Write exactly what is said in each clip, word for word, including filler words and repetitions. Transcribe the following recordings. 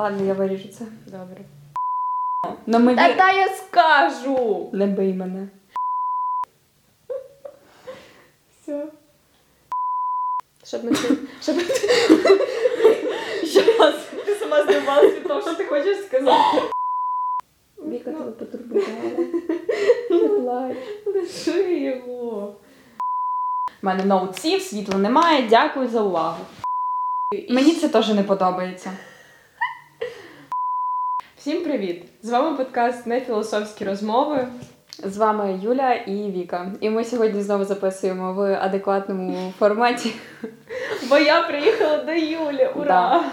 Ладно, я виріжу це. Добре. На мені... Та, та я скажу! Не бий мене. Все. Щоб не... Щоб... Ти сама здивалась від того, що ти хочеш сказати. Віка, тебе потурбувала. Не плач. Лиши його. У мене ноутсів, світла немає, дякую за увагу. Мені це теж не подобається. Всім привіт! З вами подкаст «Не філософські розмови». З вами Юля і Віка. І ми сьогодні знову записуємо в адекватному форматі. Бо я приїхала до Юлі, ура!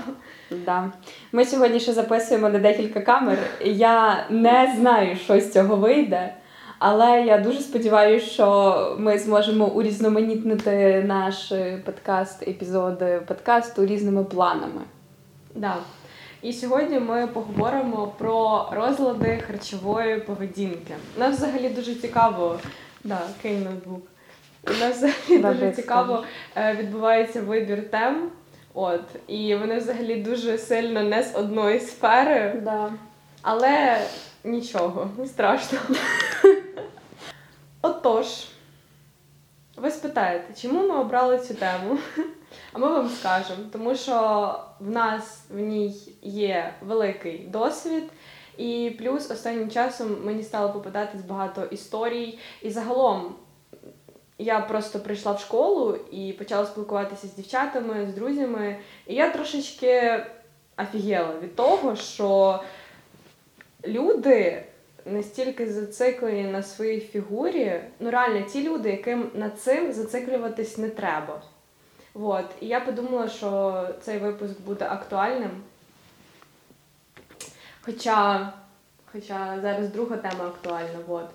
Да. Да. Ми сьогодні ще записуємо на декілька камер. Я не знаю, що з цього вийде. Але я дуже сподіваюся, що ми зможемо урізноманітнити наш подкаст, епізоди подкасту різними планами. Да. І сьогодні ми поговоримо про розлади харчової поведінки. Нас взагалі дуже цікаво... Да, кинь ноутбук. Нас взагалі дуже цікаво відбувається вибір тем. От. І вони взагалі дуже сильно не з одної сфери. Да. Але нічого, не страшно. Отож, ви спитаєте, чому ми обрали цю тему? А ми вам скажемо, тому що в нас в ній є великий досвід, і плюс останнім часом мені стало попадатись багато історій. І загалом я просто прийшла в школу і почала спілкуватися з дівчатами, з друзями, і я трошечки офігела від того, що люди... настільки зациклені на своїй фігурі, ну реально, ті люди, яким над цим зациклюватись не треба. От. І я подумала, що цей випуск буде актуальним. Хоча, хоча зараз друга тема актуальна. От.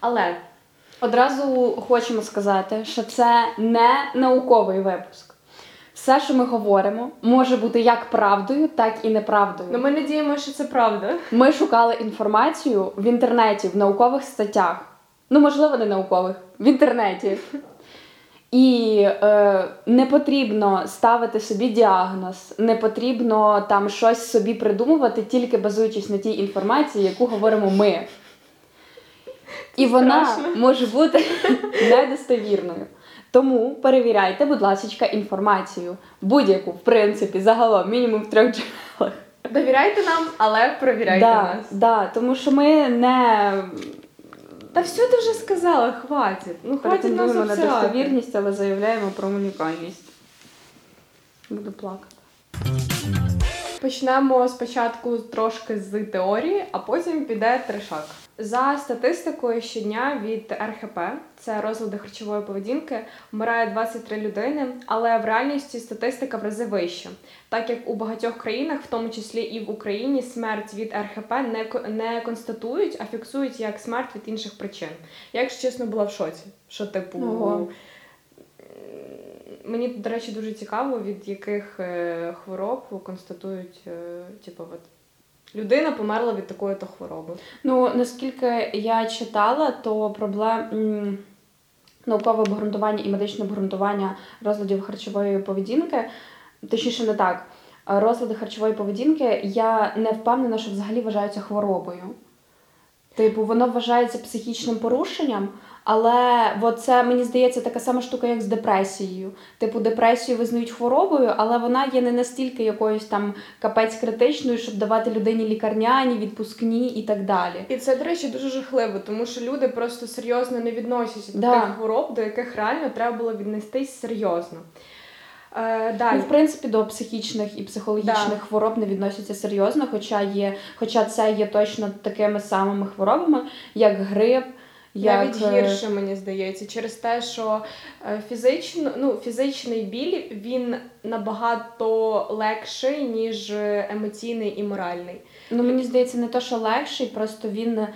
Але одразу хочемо сказати, що це не науковий випуск. Все, що ми говоримо, може бути як правдою, так і неправдою. Ну, ми надіємося, що це правда. Ми шукали інформацію в інтернеті, в наукових статтях. Ну, можливо, не наукових. В інтернеті. І е, не потрібно ставити собі діагноз, не потрібно там щось собі придумувати, тільки базуючись на тій інформації, яку говоримо ми. І страшно. Вона може бути недостовірною. Тому перевіряйте, будь ласка, інформацію. Будь-яку, в принципі, загалом, мінімум в трьох джерелах. Довіряйте нам, але перевіряйте да, нас. Да, тому що ми не... Та все ти вже сказала, хватить. Ну, хватить нас обсирати. Претендуємо на достовірність, але заявляємо про унікальність. Буду плакати. Почнемо спочатку трошки з теорії, а потім піде трешак. За статистикою, щодня від Р Х П, це розлади харчової поведінки, вмирає двадцять три людини, але в реальності статистика в рази вища, так як у багатьох країнах, в тому числі і в Україні, смерть від Р Х П не, не констатують, а фіксують як смерть від інших причин. Я, якщо чесно, була в шоці, що типу... Ого. Мені, до речі, дуже цікаво, від яких е, хвороб констатують, е, типу, от, людина померла від такої-то хвороби. Ну, наскільки я читала, то проблем... наукове обґрунтування і медичне обґрунтування розладів харчової поведінки, точніше не так, розлади харчової поведінки, я не впевнена, що взагалі вважаються хворобою. Типу, воно вважається психічним порушенням, але от це, мені здається, така сама штука, як з депресією. Типу, депресію визнають хворобою, але вона є не настільки якоюсь там капець критичною, щоб давати людині лікарняні, відпускні і так далі. І це, до речі, дуже жахливо, тому що люди просто серйозно не відносяться до да. тих хвороб, до яких реально треба було віднестись серйозно. Е, далі. Ну, в принципі, до психічних і психологічних да. хвороб не відносяться серйозно, хоча, є, хоча це є точно такими самими хворобами, як грип, як... Навіть гірше, мені здається, через те, що фізично, ну, фізичний біль, він набагато легший, ніж емоційний і моральний. Ну, мені здається, не то, що легший, просто він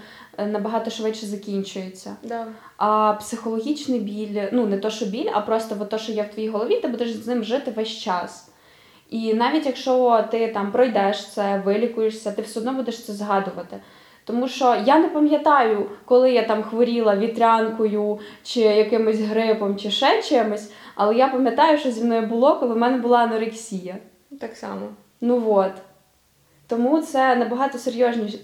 набагато швидше закінчується. Да. А психологічний біль, ну, не то, що біль, а просто те, що є в твоїй голові, ти будеш з ним жити весь час. І навіть якщо ти там пройдеш це, вилікуєшся, ти все одно будеш це згадувати. Тому що я не пам'ятаю, коли я там хворіла вітрянкою, чи якимось грипом, чи ще чимось, але я пам'ятаю, що зі мною було, коли в мене була анорексія. Так само. Ну от. Тому це набагато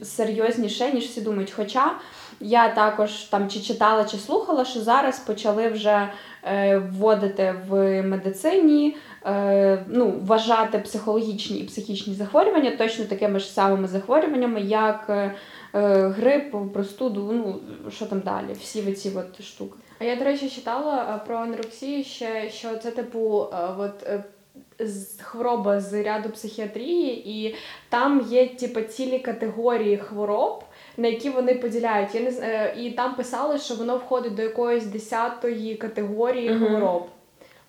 серйозніше, ніж всі думають. Хоча я також там чи читала, чи слухала, що зараз почали вже е, вводити в медицині, е, ну, вважати психологічні і психічні захворювання точно такими ж самими захворюваннями, як е, грип, простуду, ну, що там далі, всі ці от штуки. А я, до речі, читала про анорексію ще, що це типу от хвороба з ряду психіатрії, і там є типу цілі категорії хвороб, на які вони поділяють. Я не знаю, і там писали, що воно входить до якоїсь десятої категорії mm-hmm. хвороб.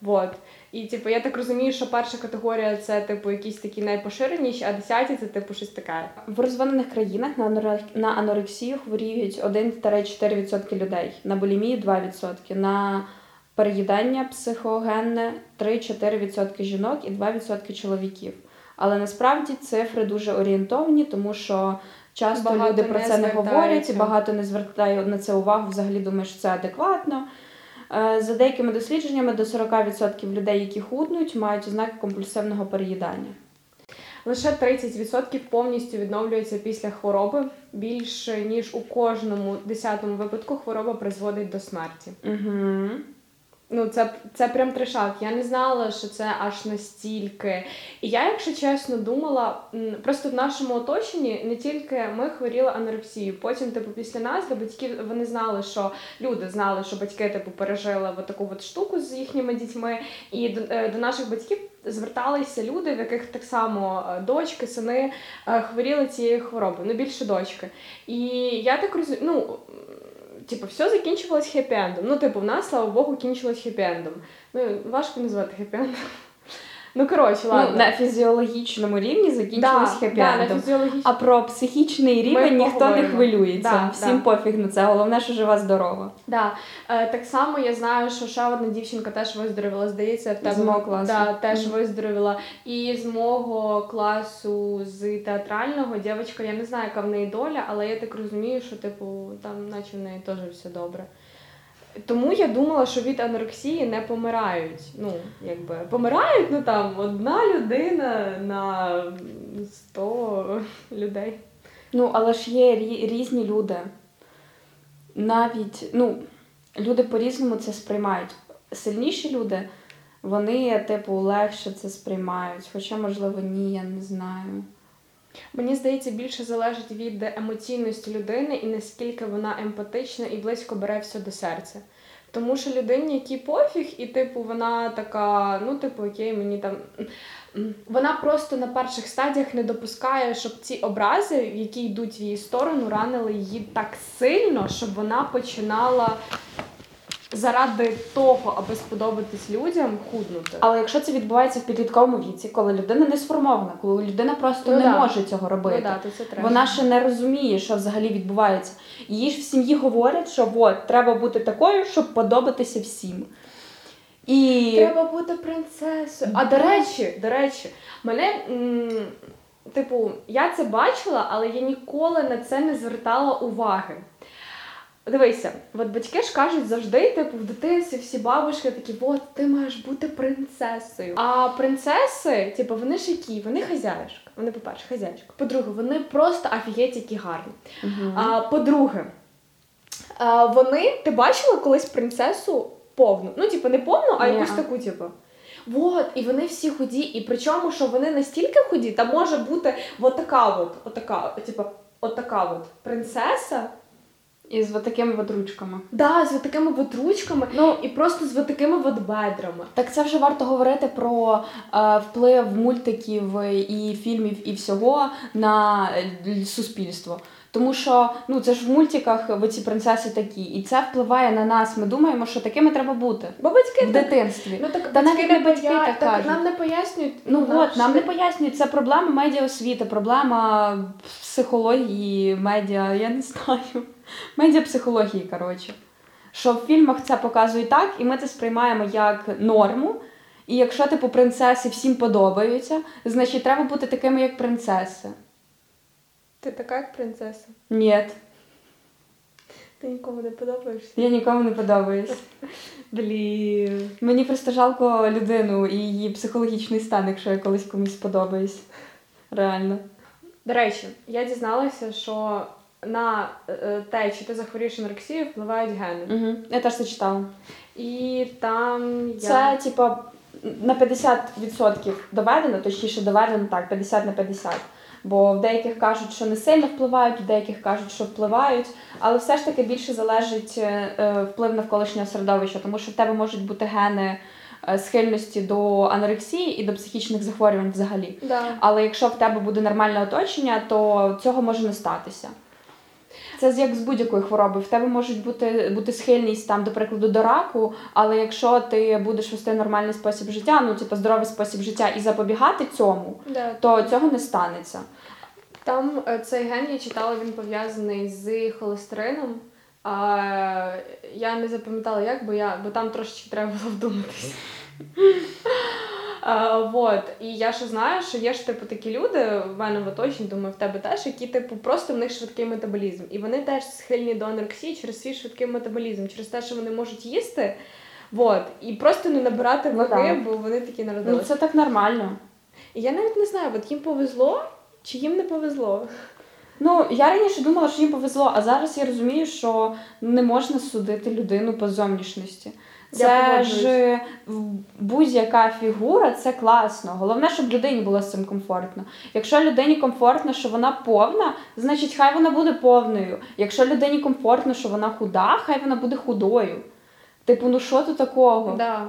Вот. І типу, я так розумію, що перша категорія – це типу якісь такі найпоширеніші, а десяті – це типу щось таке. В розвинених країнах на анорексію хворіють один-чотири відсотки людей, на булімію – два відсотки, на переїдання психогенне – три-чотири відсотки жінок і два відсотки чоловіків. Але насправді цифри дуже орієнтовні, тому що часто багато люди про це не говорять, і багато не звертають на це увагу, взагалі думають, що це адекватно. За деякими дослідженнями, до сорок відсотків людей, які худнуть, мають ознаки компульсивного переїдання. Лише тридцять відсотків повністю відновлюються після хвороби. Більше, ніж у кожному десятому випадку, хвороба призводить до смерті. Угу. Ну, це, це прям трешак. Я не знала, що це аж настільки. І я, якщо чесно, думала, просто в нашому оточенні не тільки ми хворіли анорексією. Потім, типу, після нас, для батьків, вони знали, що люди знали, що батьки, типу, пережили от таку от штуку з їхніми дітьми. І до, до наших батьків зверталися люди, в яких так само дочки, сини хворіли цією хворобою. Ну, більше дочки. І я так розумію, ну... Типу, все закінчувалось хеппі-ендом. Ну, типу, в нас, слава Богу, кінчилось хеппі-ендом. Ну, важко назвати хеппі-ендом. Ну, коротше, ладно. Ну, на фізіологічному рівні закінчилось да, хеппі-ендом. Да, фізіологіч... А про психічний рівень Ми ніхто поговоримо. Не хвилюється. Да, Всім да. пофіг на це. Головне, що жива здорова. Да. Е, так само я знаю, що ще одна дівчинка теж виздоровіла, здається, в тебе. З мого класу. Да, теж mm-hmm. виздоровіла. І з мого класу, з театрального, дівчинка, я не знаю, яка в неї доля, але я так розумію, що, типу, там наче в неї теж все добре. Тому я думала, що від анорексії не помирають. Ну, якби, помирають, ну там, одна людина на сто людей. Ну, але ж є різні люди. Навіть, ну, люди по-різному це сприймають. Сильніші люди, вони, типу, легше це сприймають. Хоча, можливо, ні, я не знаю. Мені здається, більше залежить від емоційності людини і наскільки вона емпатична і близько бере все до серця. Тому що людині, якій пофіг, і типу вона така, ну типу, окей, мені там... Вона просто на перших стадіях не допускає, щоб ці образи, які йдуть в її сторону, ранили її так сильно, щоб вона починала... заради того, аби сподобатись людям, худнути. Але якщо це відбувається в підлітковому віці, коли людина не сформована, коли людина просто ну, не да. може цього робити, ну, да, то це вона ще не розуміє, що взагалі відбувається. Їй ж в сім'ї говорять, що от, треба бути такою, щоб подобатися всім. І... Треба бути принцесою. А до речі, до речі, мене... М- типу, я це бачила, але я ніколи на це не звертала уваги. Дивися, от батьки ж кажуть завжди, типу, в дитинстві всі бабушки такі, от, ти маєш бути принцесою. А принцеси, типу, вони ж які? Вони хазяїшки. Вони, по-перше, хазяїшки. По-друге, вони просто офігеть, які гарні. Угу. А, по-друге, а, вони, ти бачила колись принцесу повну? Ну, типу, не повну, а якусь таку, типу. От, і вони всі худі. І причому, що вони настільки худі, та може бути от така от, от така, типу, от така от принцеса, і з отакими от ручками. Да, з отакими от ручками, ну, і просто з отакими от бедрами. Так це вже варто говорити про е, вплив мультиків і фільмів і всього на суспільство. Тому що, ну, це ж в мультиках оці принцеси такі, і це впливає на нас. Ми думаємо, що такими треба бути. Бо батьки в дитинстві. Ну, так, та батьки навіть не батьки поя... так, так кажуть. Нам не пояснюють. Ну, ну от, нам не пояснюють. Це проблема медіаосвіти, проблема психології, медіа, я не знаю. Медіапсихології, коротше. Що в фільмах це показують так, і ми це сприймаємо як норму. І якщо, типу, принцеси всім подобаються, значить, треба бути такими, як принцеси. Ти така, як принцеса? Ні. Ти нікому не подобаєшся? Я нікому не подобаюсь. Блін. Мені просто жалко людину і її психологічний стан, якщо я колись комусь сподобаюсь. Реально. До речі, я дізналася, що на те, чи ти захворієш анорексією, впливають гени. Угу. Я теж це читала. І там я... Це, типа, на п'ятдесят відсотків доведено, точніше доведено так, п'ятдесят на п'ятдесят. Бо в деяких кажуть, що не сильно впливають, в деяких кажуть, що впливають. Але все ж таки більше залежить вплив навколишнього середовища, тому що в тебе можуть бути гени схильності до анорексії і до психічних захворювань взагалі. Да. Але якщо в тебе буде нормальне оточення, то цього може не статися. Це як з будь-якої хвороби. В тебе може бути, бути схильність, там, до прикладу, до раку, але якщо ти будеш вести нормальний спосіб життя, ну, типу, здоровий спосіб життя і запобігати цьому, да, то цього не станеться. Там цей ген, я читала, він пов'язаний з холестерином. А, я не запам'ятала, як, бо, я, бо там трошечки треба було вдуматись. А, вот. І я ще знаю, що є ж типу такі люди, в мене в оточенні, думаю, в тебе теж, які типу просто в них швидкий метаболізм. І вони теж схильні до анорексії через свій швидкий метаболізм, через те, що вони можуть їсти, вот, і просто не набирати ваги, бо вони такі народилися. Ну, це так нормально. І я навіть не знаю, от їм повезло чи їм не повезло. Ну, я раніше думала, що їм повезло, а зараз я розумію, що не можна судити людину по зовнішності. Це ж будь-яка фігура, це класно. Головне, щоб людині було з цим комфортно. Якщо людині комфортно, що вона повна, значить, хай вона буде повною. Якщо людині комфортно, що вона худа, хай вона буде худою. Типу, ну що тут такого? Да.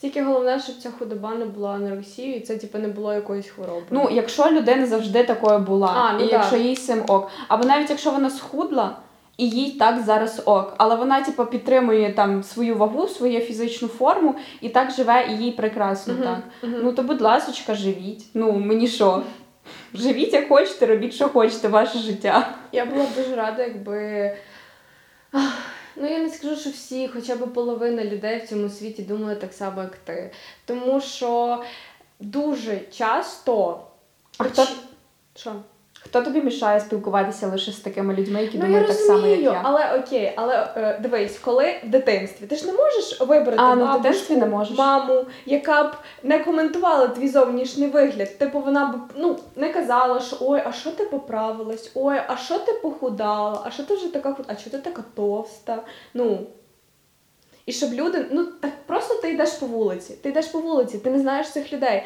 Тільки головне, щоб ця худоба не була анорексією, і це, типу, не було якоїсь хвороби. Ну, якщо людина завжди такою була, а, ну, і так, якщо їй сим ок. Або навіть якщо вона схудла, і їй так зараз ок. Але вона, типу, підтримує там свою вагу, свою фізичну форму, і так живе, і їй прекрасно, uh-huh, так. Uh-huh. Ну, то, будь ласочка, живіть. Ну, мені що? Живіть, як хочете, робіть, що хочете, ваше життя. Я була б дуже рада, якби... Ну, я не скажу, що всі, хоча б половина людей в цьому світі думали так само, як ти. Тому що дуже часто... А хто... Що? Хто тобі мішає спілкуватися лише з такими людьми, які ну, думають так само, як я? Ну, я розумію, але окей, але е, дивись, коли в дитинстві, ти ж не можеш вибрати а, ну, бабушку, не можеш. маму, яка б не коментувала твій зовнішній вигляд. Типу вона б ну, не казала, що ой, а що ти поправилась, ой, а що ти похудала, а що ти вже така худ... а що ти така товста, ну... І щоб люди, ну так просто ти йдеш по вулиці, ти йдеш по вулиці, ти не знаєш цих людей.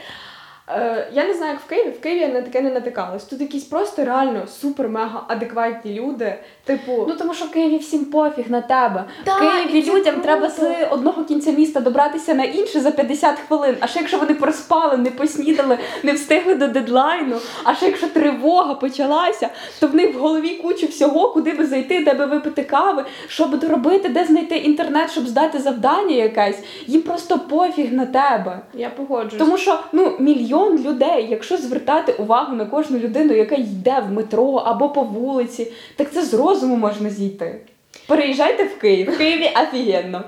Я не знаю, як в Києві. В Києві я на таке не натикалась. Тут якісь просто реально супер-мега-адекватні люди. Типу... Ну, тому що в Києві всім пофіг на тебе. Да, в Києві людям круто. Треба з одного кінця міста добратися на інше за п'ятдесят хвилин. А ще якщо вони проспали, не поснідали, не встигли до дедлайну, а ще якщо тривога почалася, то в них в голові куча всього, куди би зайти, де би випити кави, що би доробити, де знайти інтернет, щоб здати завдання якесь. Їм просто пофіг на тебе. Я погоджуюсь. Тому що, ну, мільйон людей, якщо звертати увагу на кожну людину, яка йде в метро або по вулиці, так це з розуму можна зійти. Переїжджайте в Київ. В Києві офігенно.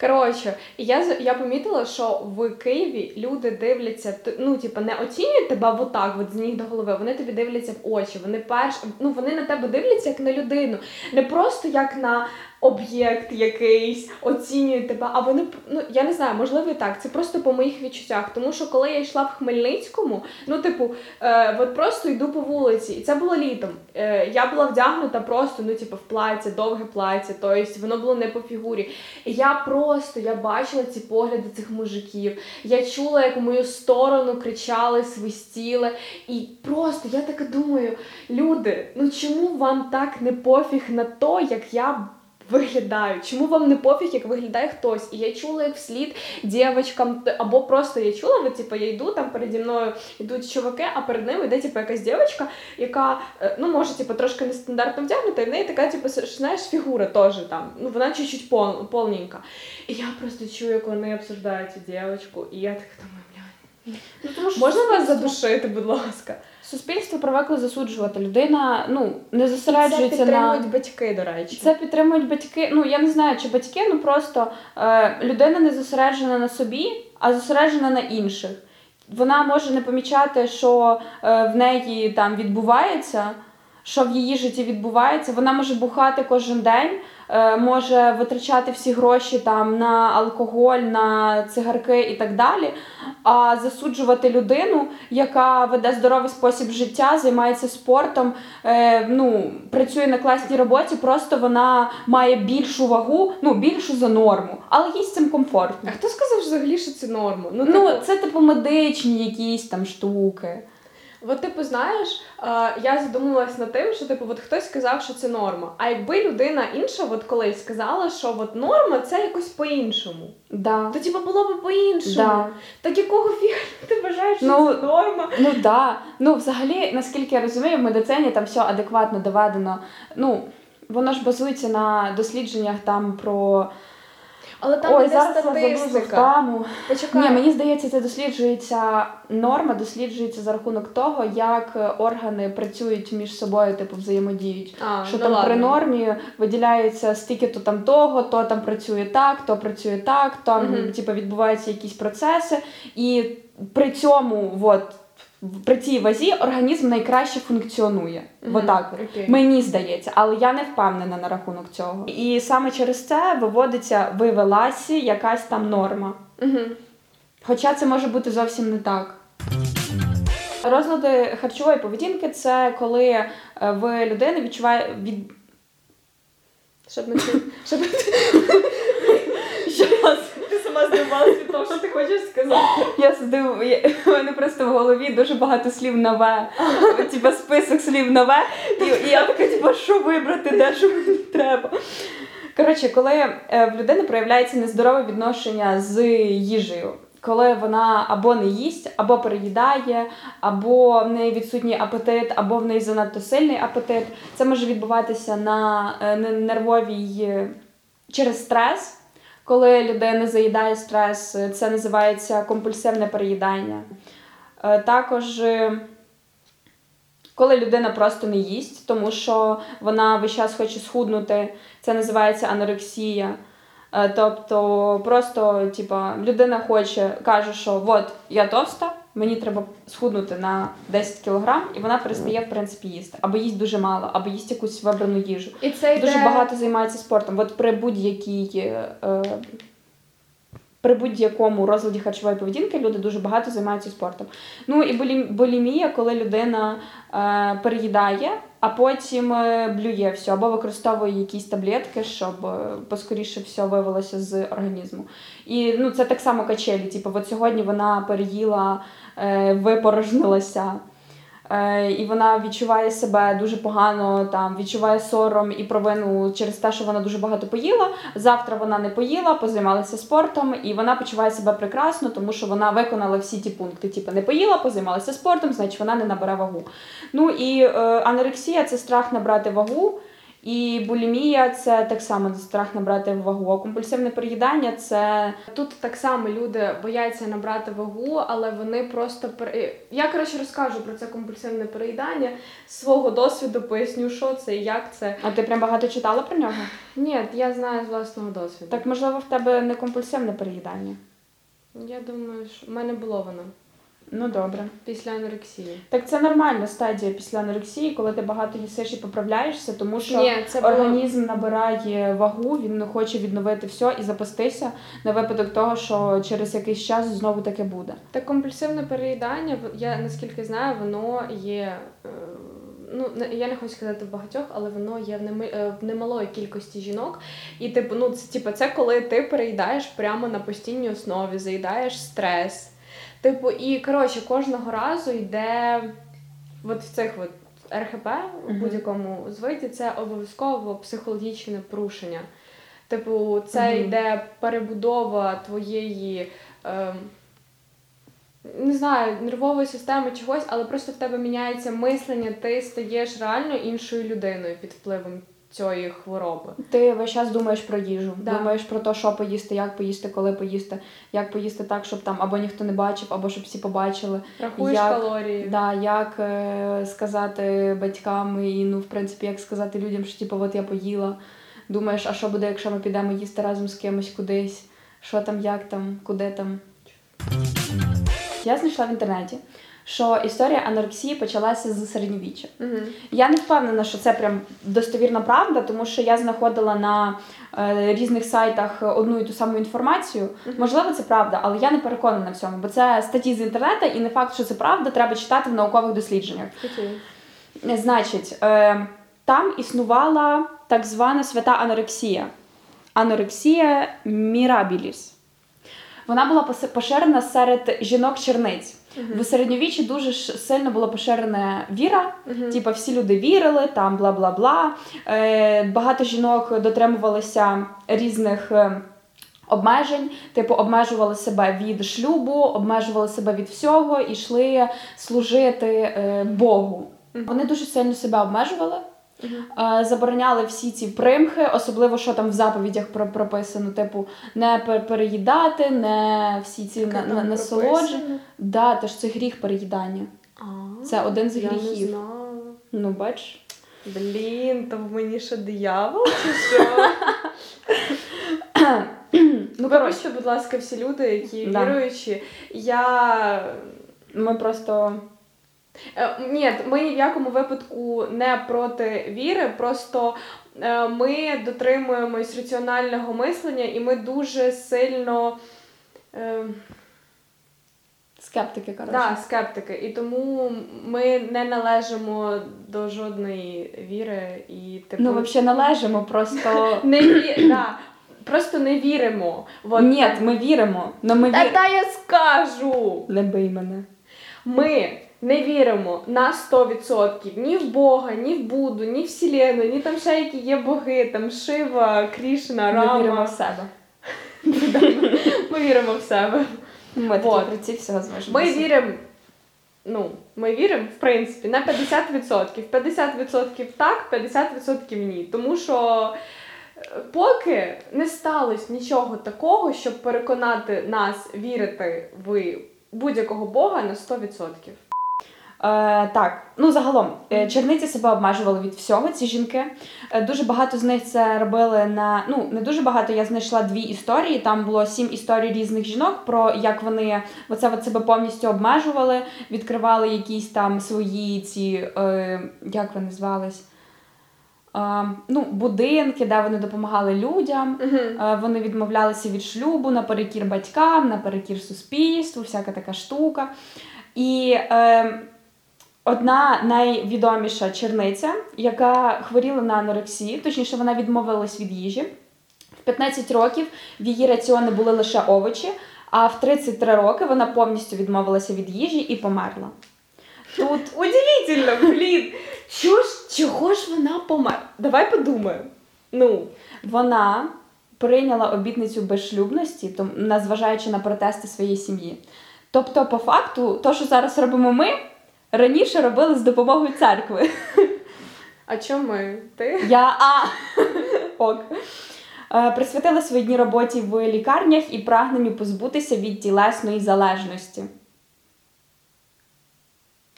Коротше, я, я помітила, що в Києві люди дивляться, ну, типу, не оцінюють тебе отак, от з ніг до голови, вони тобі дивляться в очі, вони перш, ну, вони на тебе дивляться як на людину, не просто як на об'єкт якийсь, оцінюють тебе, а вони, ну, я не знаю, можливо і так, це просто по моїх відчуттях, тому що коли я йшла в Хмельницькому, ну, типу, е, от просто йду по вулиці, і це було літом, е, я була вдягнута просто, ну, типу, в плаття, довге плаття, тобто, воно було не по фігурі, і я про Просто я бачила ці погляди цих мужиків, я чула, як у мою сторону кричали, свистіли, і просто я так думаю, люди, ну чому вам так не пофіг на то, як я виглядаю? Чому вам не пофіг, як виглядає хтось? І я чула, як вслід дівчинкам, або просто я чула, от, типу, я йду, там переді мною йдуть чуваки, а перед ними йде, типу, якась дівчинка, яка, ну, може, типу, трошки нестандартно вдягнута, і в неї така, типу, знаєш, фігура теж там, ну, вона чуть-чуть пол, полненька. І я просто чую, як вони обсуждають цю дівчинку, і я так думаю, блядь, ну, тому що можна вас задушити, будь ласка? Суспільство привикло засуджувати. Людина, ну, не зосереджується на... Це підтримують на... батьки, до речі. Це підтримують батьки. Ну, я не знаю, чи батьки, ну, просто е, людина не зосереджена на собі, а зосереджена на інших. Вона може не помічати, що е, в неї там відбувається, що в її житті відбувається. Вона може бухати кожен день, е, може витрачати всі гроші там на алкоголь, на цигарки і так далі. а засуджувати людину, яка веде здоровий спосіб життя, займається спортом, е, ну, працює на класній роботі, просто вона має більшу вагу, ну, більшу за норму, але їй з цим комфортно. А хто сказав взагалі, що це норма? Ну, ну типу... це типу медичні якісь там штуки. От, типу, знаєш, я задумалась над тим, що, типу, от хтось сказав, що це норма. А якби людина інша от колись сказала, що от норма – це якось по-іншому. Да. То, типу, було б по-іншому. Да. Так якого фіга ти вважаєш, що ну, це норма? Ну, так. Да. Ну, взагалі, наскільки я розумію, в медицині там все адекватно доведено. Ну, воно ж базується на дослідженнях там про... Але там Ой, зараз статистика. Ні, мені здається, це досліджується, норма досліджується за рахунок того, як органи працюють між собою, типу взаємодіють. А, що ну там ладно. При нормі виділяється стільки-то там того, то там працює так, то працює так, там угу. типу, відбуваються якісь процеси. І при цьому, от, при цій вазі організм найкраще функціонує. Mm-hmm. Отак. Okay. Мені здається, але я не впевнена на рахунок цього. І саме через це виводиться, вивелася якась там норма. Mm-hmm. Хоча це може бути зовсім не так. Розлади харчової поведінки – це коли в людини відчуває... Від... Щоб не... Щоб... Здивалася від того, що ти хочеш сказати. Я здиву... Я... У мене просто в голові дуже багато слів нове. Типа список слів нове. І, і я така, типа, що вибрати, де що мені треба. Коротше, коли в людини проявляється нездорове відношення з їжею. Коли вона або не їсть, або переїдає, або в неї відсутній апетит, або в неї занадто сильний апетит. Це може відбуватися на нервовій... через стрес. Коли людина заїдає стрес, це називається компульсивне переїдання. Також, коли людина просто не їсть, тому що вона весь час хоче схуднути, це називається анорексія. Тобто, просто типа, людина хоче, каже, що от, я товста, мені треба схуднути на десять кілограм, і вона перестає, в принципі, їсти. Або їсть дуже мало, або їсть якусь вибрану їжу. І це йде... Дуже багато займається спортом. От при будь-якій... Е... При будь-якому розладі харчової поведінки люди дуже багато займаються спортом. Ну і болі... булімія, коли людина е... переїдає, а потім блює все, або використовує якісь таблетки, щоб поскоріше все вивелося з організму. І ну, це так само качелі. Типу, от сьогодні вона переїла, е, випорожнилася, е, і вона відчуває себе дуже погано, там, відчуває сором і провину через те, що вона дуже багато поїла. Завтра вона не поїла, позаймалася спортом, і вона почуває себе прекрасно, тому що вона виконала всі ті пункти. Типу, не поїла, позаймалася спортом, значить вона не набере вагу. Ну і е, анорексія – це страх набрати вагу, і булімія – це так само страх набрати вагу, а компульсивне переїдання – це... Тут так само люди бояться набрати вагу, але вони просто... Пере... Я, коротше, розкажу про це компульсивне переїдання, з свого досвіду поясню, що це і як це. А ти прям багато читала про нього? Ні, я знаю з власного досвіду. Так, можливо, в тебе не компульсивне переїдання? Я думаю, що в мене було воно. Ну, добре. Після анорексії. Так це нормальна стадія після анорексії, коли ти багато їсиш і поправляєшся, тому що Ні, це організм було... набирає вагу, він хоче відновити все і запастися на випадок того, що через якийсь час знову таке буде. Так компульсивне переїдання, я наскільки знаю, воно є... Ну, я не хочу сказати багатьох, але воно є в, нем... в немалої кількості жінок. І типу, ну, це, типу, це коли ти переїдаєш прямо на постійній основі, заїдаєш стрес. Типу, і, коротше, кожного разу йде от в цих от РХП, в будь-якому звиті, це обов'язково психологічне порушення. Типу, це mm-hmm. йде перебудова твоєї, е, не знаю, нервової системи чогось, але просто в тебе міняється мислення, ти стаєш реально іншою людиною під впливом цієї хвороби. Ти весь час думаєш про їжу, да. думаєш про те, що поїсти, як поїсти, коли поїсти, як поїсти так, щоб там або ніхто не бачив, або щоб всі побачили. Рахуєш як, калорії. Да, як е, сказати батькам і, ну, в принципі, як сказати людям, що, типу, от я поїла. Думаєш, а що буде, якщо ми підемо їсти разом з кимось кудись, що там, як там, куди там. Я знайшла в інтернеті, що історія анорексії почалася з середньовіччя. Угу. Я не впевнена, що це прям достовірна правда, тому що я знаходила на е, різних сайтах одну і ту саму інформацію. Угу. Можливо, це правда, але я не переконана в цьому, бо це статті з інтернету, і не факт, що це правда, треба читати в наукових дослідженнях. Окей. Значить, е, там існувала так звана свята анорексія. Анорексія мірабіліс. Вона була поширена серед жінок-черниць. Uh-huh. В середньовіччі дуже сильно була поширена віра, uh-huh. типу всі люди вірили, там бла-бла-бла. Е, багато жінок дотримувалися різних е, обмежень, типу обмежували себе від шлюбу, обмежували себе від всього і йшли служити е, Богу. Uh-huh. Вони дуже сильно себе обмежували. Uh-huh. Забороняли всі ці примхи, особливо, що там в заповідях прописано, типу, не переїдати, не всі ці на- насолодження. Да, тож це гріх переїдання. А, це один з гріхів. Не знала. Ну, бач. Блін, то в мені ще диявол, чи що? Ну, вибачте, будь ласка, всі люди, які да. віруючі. Я... Ми просто... Ні, ми ні в якому випадку не проти віри, просто ми дотримуємось раціонального мислення і ми дуже сильно... Скептики, коротше. Так, да, скептики. І тому ми не належимо до жодної віри і типу... Ну, взагалі належимо, просто... Не ві... да. Просто не віримо. Вот. Ні, ми віримо, но ми віримо. Та я скажу! Не бий мене. Ми... не віримо на сто відсотків ні в Бога, ні в Будду, ні в Вселену, ні там ще які є боги, там Шива, Крішна, Рама. Ми віримо в себе. Ми віримо в себе. Ми такі приці всього зможемо. Ми віримо, ну, ми віримо, в принципі, на п'ятдесят відсотків. п'ятдесят відсотків так, п'ятдесят відсотків ні. Тому що поки не сталося нічого такого, щоб переконати нас вірити в будь-якого бога на сто відсотків. Е, так, ну загалом, е, черниці себе обмежували від всього, ці жінки. Е, дуже багато з них це робили на... Ну, не дуже багато, я знайшла дві історії. Там було сім історій різних жінок, про як вони оце от себе повністю обмежували, відкривали якісь там свої ці... Е, як вони звались? Е, ну, будинки, де вони допомагали людям. Uh-huh. Е, вони відмовлялися від шлюбу наперекір батькам, наперекір суспільству, всяка така штука. І... Е, одна найвідоміша черниця, яка хворіла на анорексію, точніше вона відмовилась від їжі. В п'ятнадцять років в її раціоні були лише овочі, а в тридцять три роки вона повністю відмовилася від їжі і померла. Тут удивительно, блін! Чого ж, чого ж вона померла? Давай подумаємо. Ну, вона прийняла обітницю безшлюбності, незважаючи на протести своєї сім'ї. Тобто, по факту, то, що зараз робимо ми, раніше робили з допомогою церкви. А чому ти? Я а ок. Присвятила свої дні роботі в лікарнях і прагненню позбутися від тілесної залежності.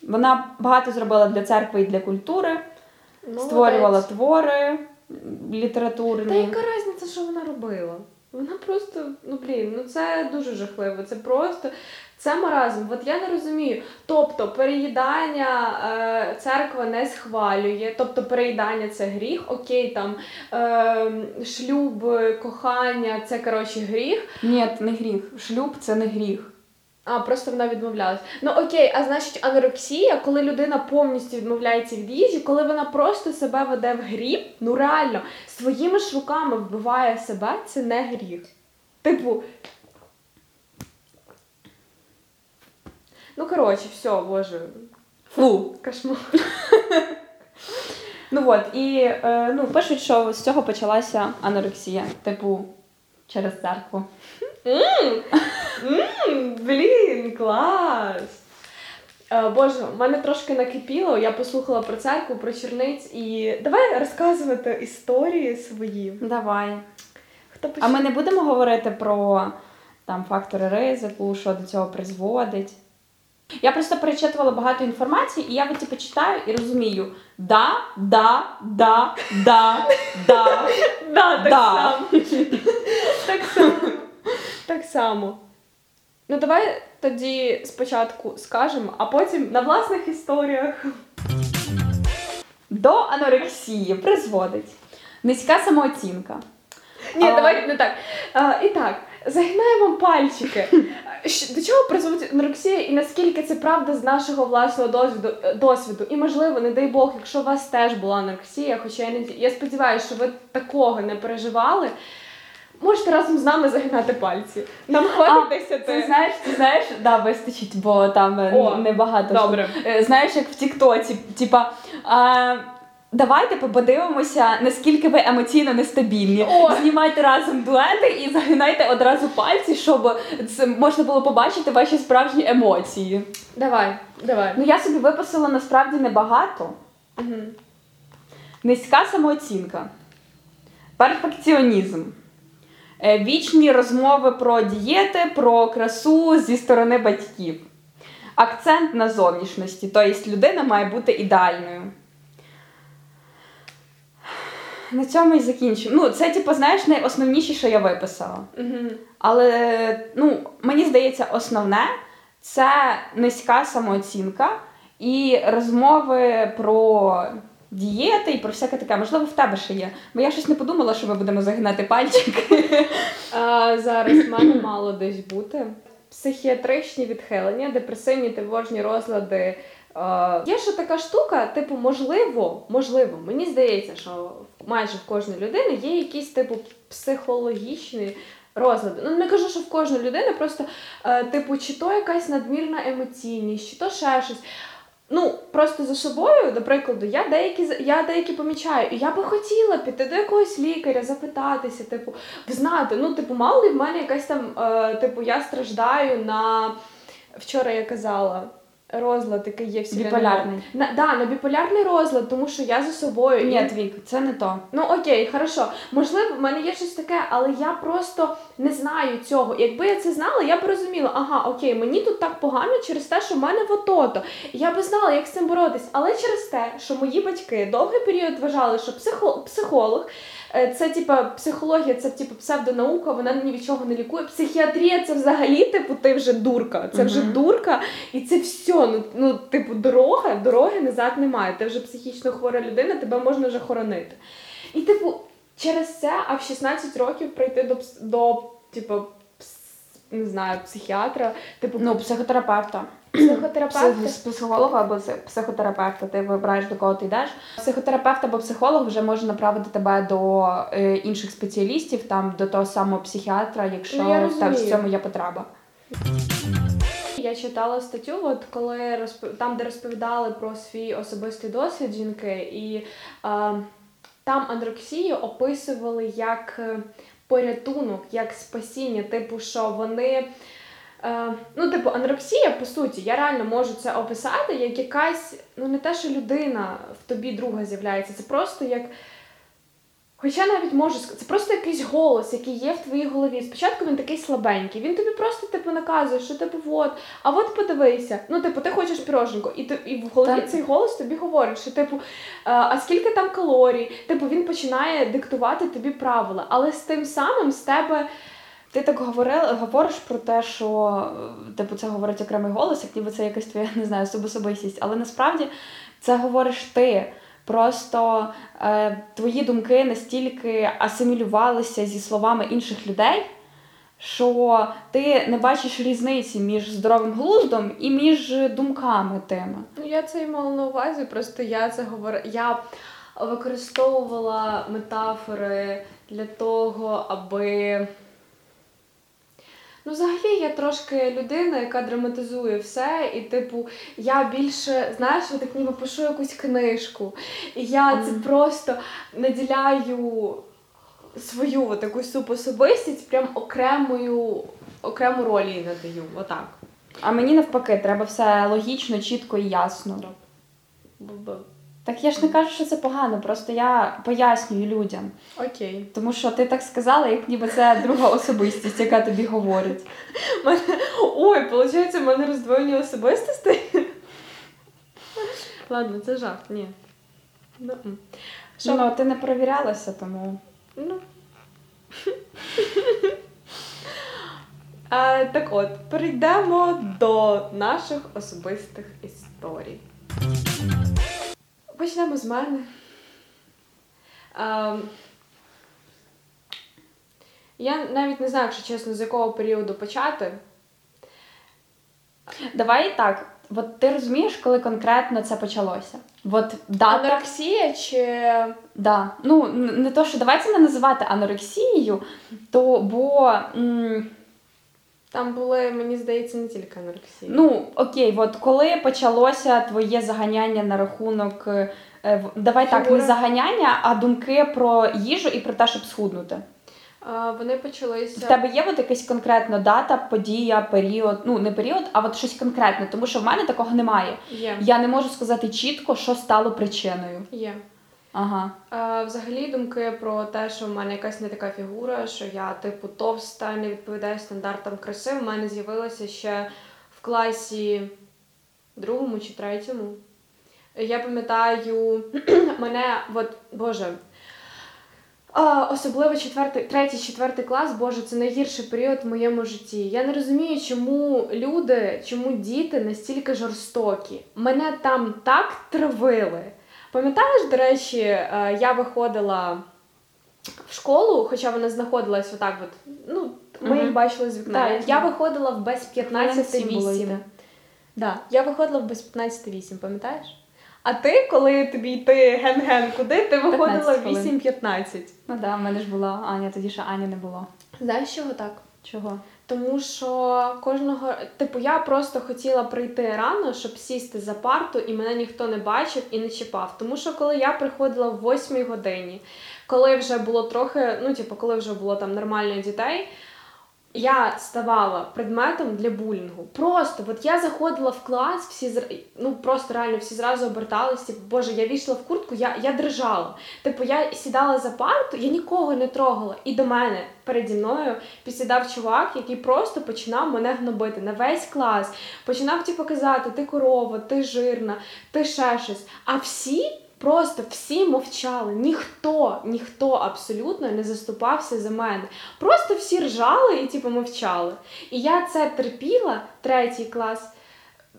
Вона багато зробила для церкви і для культури, молодець. Створювала твори літературні. Та яка різниця, що вона робила? Вона просто, ну блін, ну це дуже жахливо, це просто, це маразм, от я не розумію, тобто переїдання е, церква не схвалює, тобто переїдання це гріх, окей, там е, шлюб, кохання, це коротше гріх. Ні, не гріх, шлюб це не гріх. А, просто вона відмовлялась. Ну окей, а значить анорексія, коли людина повністю відмовляється від їжі, коли вона просто себе веде в гріб, ну реально, своїми ж руками вбиває себе, це не гріх. Типу... Ну коротше, все, боже. Фу. Кошмар. Ну от, і ну, пишуть, що з цього почалася анорексія. Типу, через церкву. Ммм, mm, блін, клас! Е, Боже, в мене трошки накипіло, я послухала про церкву, про черниць і... Давай розказувати історії свої. Давай. Хто поч... А ми не будемо говорити про там, фактори ризику, що до цього призводить? Я просто перечитувала багато інформації, і я от типу читаю і розумію. Да, да, да, да, да, да, так само. Так само. Так само. Ну, давай Тоді спочатку скажемо, а потім на власних історіях. До анорексії призводить низька самооцінка. Ні, а... давай не так. А, і так, загинаємо пальчики. До чого призводить анорексія і наскільки це правда з нашого власного досвіду, досвіду? І, можливо, не дай Бог, якщо у вас теж була анорексія, хоча я, не... я сподіваюся, що ви такого не переживали, можете разом з нами загинати пальці. Нам хватить десяти. Ти знаєш, ти знаєш, да, вистачить, бо там О, небагато. Добре. Що... Знаєш, як в Тіктоці, типа, а... давайте подивимося, наскільки ви емоційно нестабільні. О! Знімайте разом дуети і загинайте одразу пальці, щоб можна було побачити ваші справжні емоції. Давай, давай. Ну я собі виписала насправді небагато. Угу. Низька самооцінка. Перфекціонізм. Вічні розмови про дієти, про красу зі сторони батьків. Акцент на зовнішності, тобто людина має бути ідеальною. На цьому і закінчимо. Ну, це, типу, знаєш, найосновніше, що я виписала. Угу. Але, ну, мені здається, основне – це низька самооцінка і розмови про... дієти і про всяке таке. Можливо, в тебе ще є. Бо я щось не подумала, що ми будемо загинати пальчики. А, зараз в мене мало десь бути. Психіатричні відхилення, депресивні тривожні розлади. А, є ще така штука, типу, можливо, можливо, мені здається, що майже в кожної людини є якісь, типу, психологічні розлади. Ну, не кажу, що в кожної людини, просто, а, типу, чи то якась надмірна емоційність, чи то ще щось. Ну, просто за собою, до прикладу, я деякі, я деякі помічаю, і я би хотіла піти до якогось лікаря, запитатися, типу, знати, ну, типу, мало ли в мене якась там, е, типу, я страждаю на, вчора я казала, розлад, який є всі... Біполярний. Так, да, на біполярний розлад, тому що я за собою... Ні, і... Вік, це не то. Ну, окей, хорошо. Можливо, в мене є щось таке, але я просто не знаю цього. Якби я це знала, я б розуміла, ага, окей, мені тут так погано через те, що в мене вото-то. Я би знала, як з цим боротись. Але через те, що мої батьки довгий період вважали, що психо... психолог, це, типа, психологія, це, типа, псевдонаука, вона ні від чого не лікує. Психіатрія, це взагалі, типу, ти вже дурка. Це вже дурка, і це все. Ну, ну, типу, дорога, дороги назад немає. Ти вже психічно хвора людина, тебе можна вже хоронити. І, типу, через це, а в шістнадцять років прийти до, до типу, не знаю, психіатра, типу... Ну, психотерапевта. Психотерапевта. З психолога або психотерапевта. Ти вибираєш, до кого ти йдеш. Психотерапевт або психолог вже може направити тебе до е, інших спеціалістів, там, до того самого психіатра, якщо там, в цьому є потреба. Я читала статтю, от коли розп... там, де розповідали про свій особистий досвід жінки, і е, там анорексію описували як порятунок, як спасіння, типу, що вони, е, ну, типу, анорексія, по суті, я реально можу це описати як якась, ну, не те, що людина в тобі друга з'являється, це просто як... Хоча навіть можу сказати, це просто якийсь голос, який є в твоїй голові. Спочатку він такий слабенький, він тобі просто, типу, наказує, що, типу, вот, а от подивися, ну, типу, ти хочеш піроженку, і, і в голові так. Цей голос тобі говорить, що, типу, а скільки там калорій, типу, він починає диктувати тобі правила, але з тим самим з тебе... Ти так говорила, говориш про те, що, типу, це говорить окремий голос, як ніби це якась твоя, не знаю, особистість, але насправді це говориш ти. Просто е, твої думки настільки асимілювалися зі словами інших людей, що ти не бачиш різниці між здоровим глуздом і між думками тими. Ну, я це і мала на увазі, просто я це говорила. Я використовувала метафори для того, аби... Ну, взагалі, я трошки людина, яка драматизує все, і, типу, я більше, знаєш, я так ніби пишу якусь книжку, і я mm. це просто наділяю свою от, таку субособистість прям окремою, окрему роль їй надаю, отак. А мені навпаки, треба все логічно, чітко і ясно. Б-б-б. Так я ж не кажу, що це погано, просто я пояснюю людям. Окей. Тому що ти так сказала, як ніби це друга особистість, яка тобі говорить. Мене... Ой, виходить, в мене роздвоєні особистості? Ладно, це жарт, ні. Ну, ну, ти не перевірялася, тому... Ну. Е, так от, перейдемо до наших особистих історій. Почнемо з мене. Е, я навіть не знаю, якщо чесно, з якого періоду почати. Давай так, от ти розумієш, коли конкретно це почалося? От дата... Анорексія чи... Да. Ну, не то, що давай це не називати анорексією, то, бо... М... Там були, мені здається, не тільки анорексії. Ну, окей, от коли почалося твоє заганяння на рахунок... Е, давай Фігура. Так, не заганяння, а думки про їжу і про те, щоб схуднути. А, вони почалися... В тебе є от якась конкретна дата, подія, період? Ну, не період, а от щось конкретне, тому що в мене такого немає. Є. Я не можу сказати чітко, що стало причиною. Є. Ага. А, взагалі думки про те, що в мене якась не така фігура, що я, типу, товста, не відповідаю стандартам краси, в мене з'явилося ще в класі другому чи третьому. Я пам'ятаю, мене, от, боже... А, особливо четвертий, третій, четвертий клас, боже, це найгірший період в моєму житті. Я не розумію, чому люди, чому діти настільки жорстокі. Мене там так травили. Пам'ятаєш, до речі, я виходила в школу, хоча вона знаходилась отак от, ну, ми їх угу. бачили з вікна. Так, я виходила в без п'ятнадцять вісім. Да. Я виходила в без п'ятнадцять вісім, пам'ятаєш? А ти, коли тобі йти ген-ген куди, ти виходила в вісім п'ятнадцять. Ну так, в мене ж була Аня, тоді ще Ані не було. Знаєш, чого так? Чого? Тому що кожного... Типу, я просто хотіла прийти рано, щоб сісти за парту, і мене ніхто не бачив і не чіпав. Тому що коли я приходила в восьмій годині, коли вже було трохи, ну, типу, коли вже було там нормально дітей, я ставала предметом для булінгу. Просто, от я заходила в клас, всі зра... ну просто реально всі зразу обертались, типу, боже, я війшла в куртку, я, я дрижала. Типу, я сідала за парту, я нікого не трогала. І до мене, переді мною, підсідав чувак, який просто починав мене гнобити на весь клас. Починав, типу, казати, ти корова, ти жирна, ти ще щось. А всі... Просто всі мовчали, ніхто, ніхто абсолютно не заступався за мене. Просто всі ржали і, типу, мовчали. І я це терпіла, третій клас.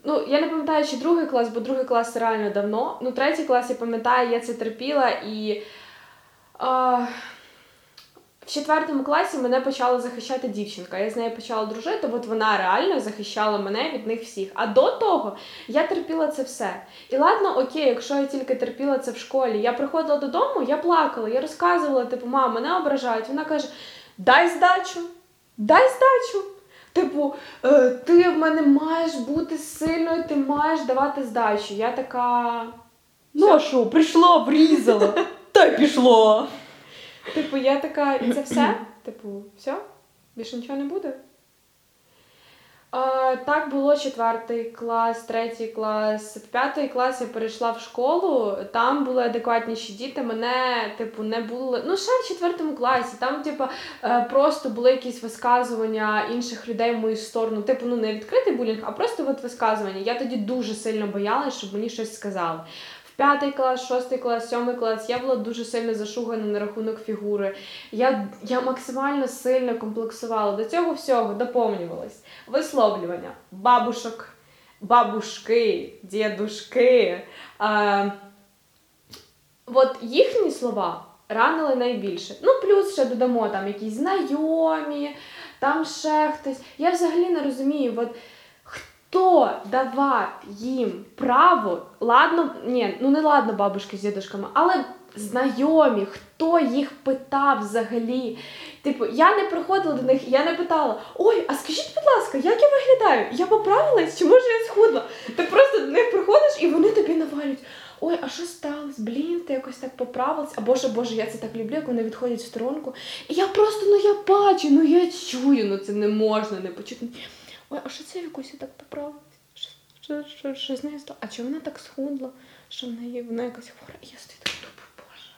Ну, я не пам'ятаю, чи другий клас, бо другий клас реально давно. Ну, третій клас, я пам'ятаю, я це терпіла і... А... В четвертому класі мене почала захищати дівчинка, я з нею почала дружити, от вона реально захищала мене від них всіх. А до того я терпіла це все. І ладно, окей, якщо я тільки терпіла це в школі. Я приходила додому, я плакала, я розказувала, типу, мам, мене ображають. Вона каже, дай здачу, дай здачу. Типу, ти в мене маєш бути сильною, ти маєш давати здачу. Я така... Ну а що, прийшла, врізала, та й пішло. Типу, я така, і це все? Типу, все? Більше нічого не буде? А, так було четвертий клас, третій клас, в п'ятий клас я перейшла в школу, там були адекватніші діти, мене, типу, не було... Ну, ще в четвертому класі, там, типу, просто були якісь висказування інших людей в мою сторону. Типу, ну, не відкритий булінг, а просто от висказування. Я тоді дуже сильно боялась, щоб мені щось сказали. П'ятий клас, шостий клас, сьомий клас. Я була дуже сильно зашугана на рахунок фігури. Я, я максимально сильно комплексувала. До цього всього доповнювалась. Висловлювання. Бабушок, бабушки, дідушки. Е, от їхні слова ранили найбільше. Ну, плюс ще додамо там якісь знайомі, там ще хтось. Я взагалі не розумію, от... Хто давав їм право, ладно, ні, ну не ладно бабушки з дідушками, але знайомі, хто їх питав взагалі? Типу, я не приходила до них, я не питала, ой, а скажіть, будь ласка, як я виглядаю? Я поправилась, чи може я схудла? Ти просто до них приходиш і вони тобі навалюють. Ой, а що сталося? Блін, ти якось так поправилась. А боже, боже, я це так люблю, як вони відходять в сторонку. І я просто, ну я бачу, ну я чую, ну це не можна не почути. Ой, а що це якось так поправилась? Що, що, що, що з нею стало? А чи вона так схудла? Що в неї, вона якась хвора? І я стою так, боже.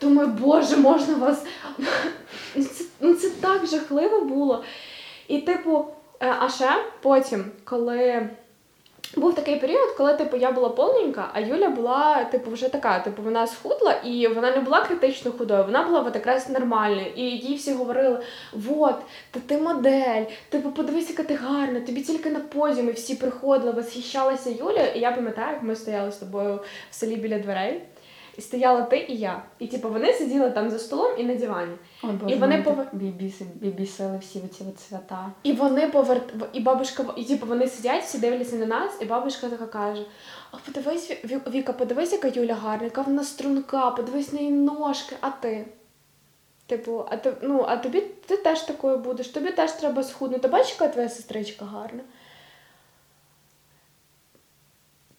Думаю, боже, можна вас... Це, ну це так жахливо було. І типу, а ще потім, коли був такий період, коли, типу, я була повненька, а Юля була, типу, вже така, типу, вона схудла, і вона не була критично худою, вона була от якраз нормальною, і їй всі говорили, вот, та ти модель, типу, подивись, яка ти гарна, тобі тільки на подіумі всі приходили, восхищалася Юля, і я пам'ятаю, як ми стояли з тобою в селі біля дверей, і стояла ти і я. І, типу, вони сиділи там за столом і на дивані. О, Боже, і вони пов... бібіси, бібісили всі ці свята. І вони повер... і бабушка, і, типу, вони сидять, всі дивляться на нас, і бабушка така каже, а подивись, Віка, подивись, яка Юля гарна, яка вона струнка, подивись на її ножки, а ти? Типу, а, ти... ну, а тобі, ти теж такою будеш, тобі теж треба схуднути. Бачиш, яка твоя сестричка гарна?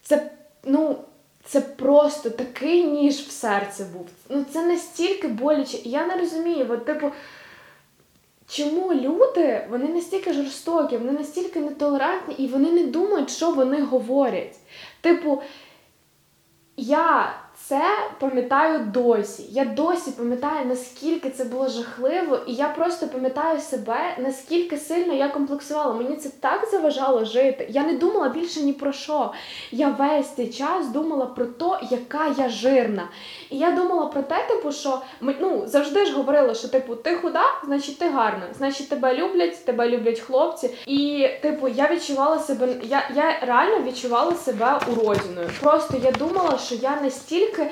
Це, ну... Це просто такий ніж в серці був. Ну, це настільки боляче. І я не розумію, от, типу, чому люди, вони настільки жорстокі, вони настільки нетолерантні, і вони не думають, що вони говорять. Типу, я це пам'ятаю досі. Я досі пам'ятаю, наскільки це було жахливо, і я просто пам'ятаю себе, наскільки сильно я комплексувала. Мені це так заважало жити. Я не думала більше ні про що. Я весь цей час думала про те, яка я жирна. І я думала про те, типу, що... Ну, завжди ж говорила, що, типу, ти худа, значить ти гарна. Значить тебе люблять, тебе люблять хлопці. І, типу, я відчувала себе... Я, я реально відчувала себе уродиною. Просто я думала, що я настільки Тільки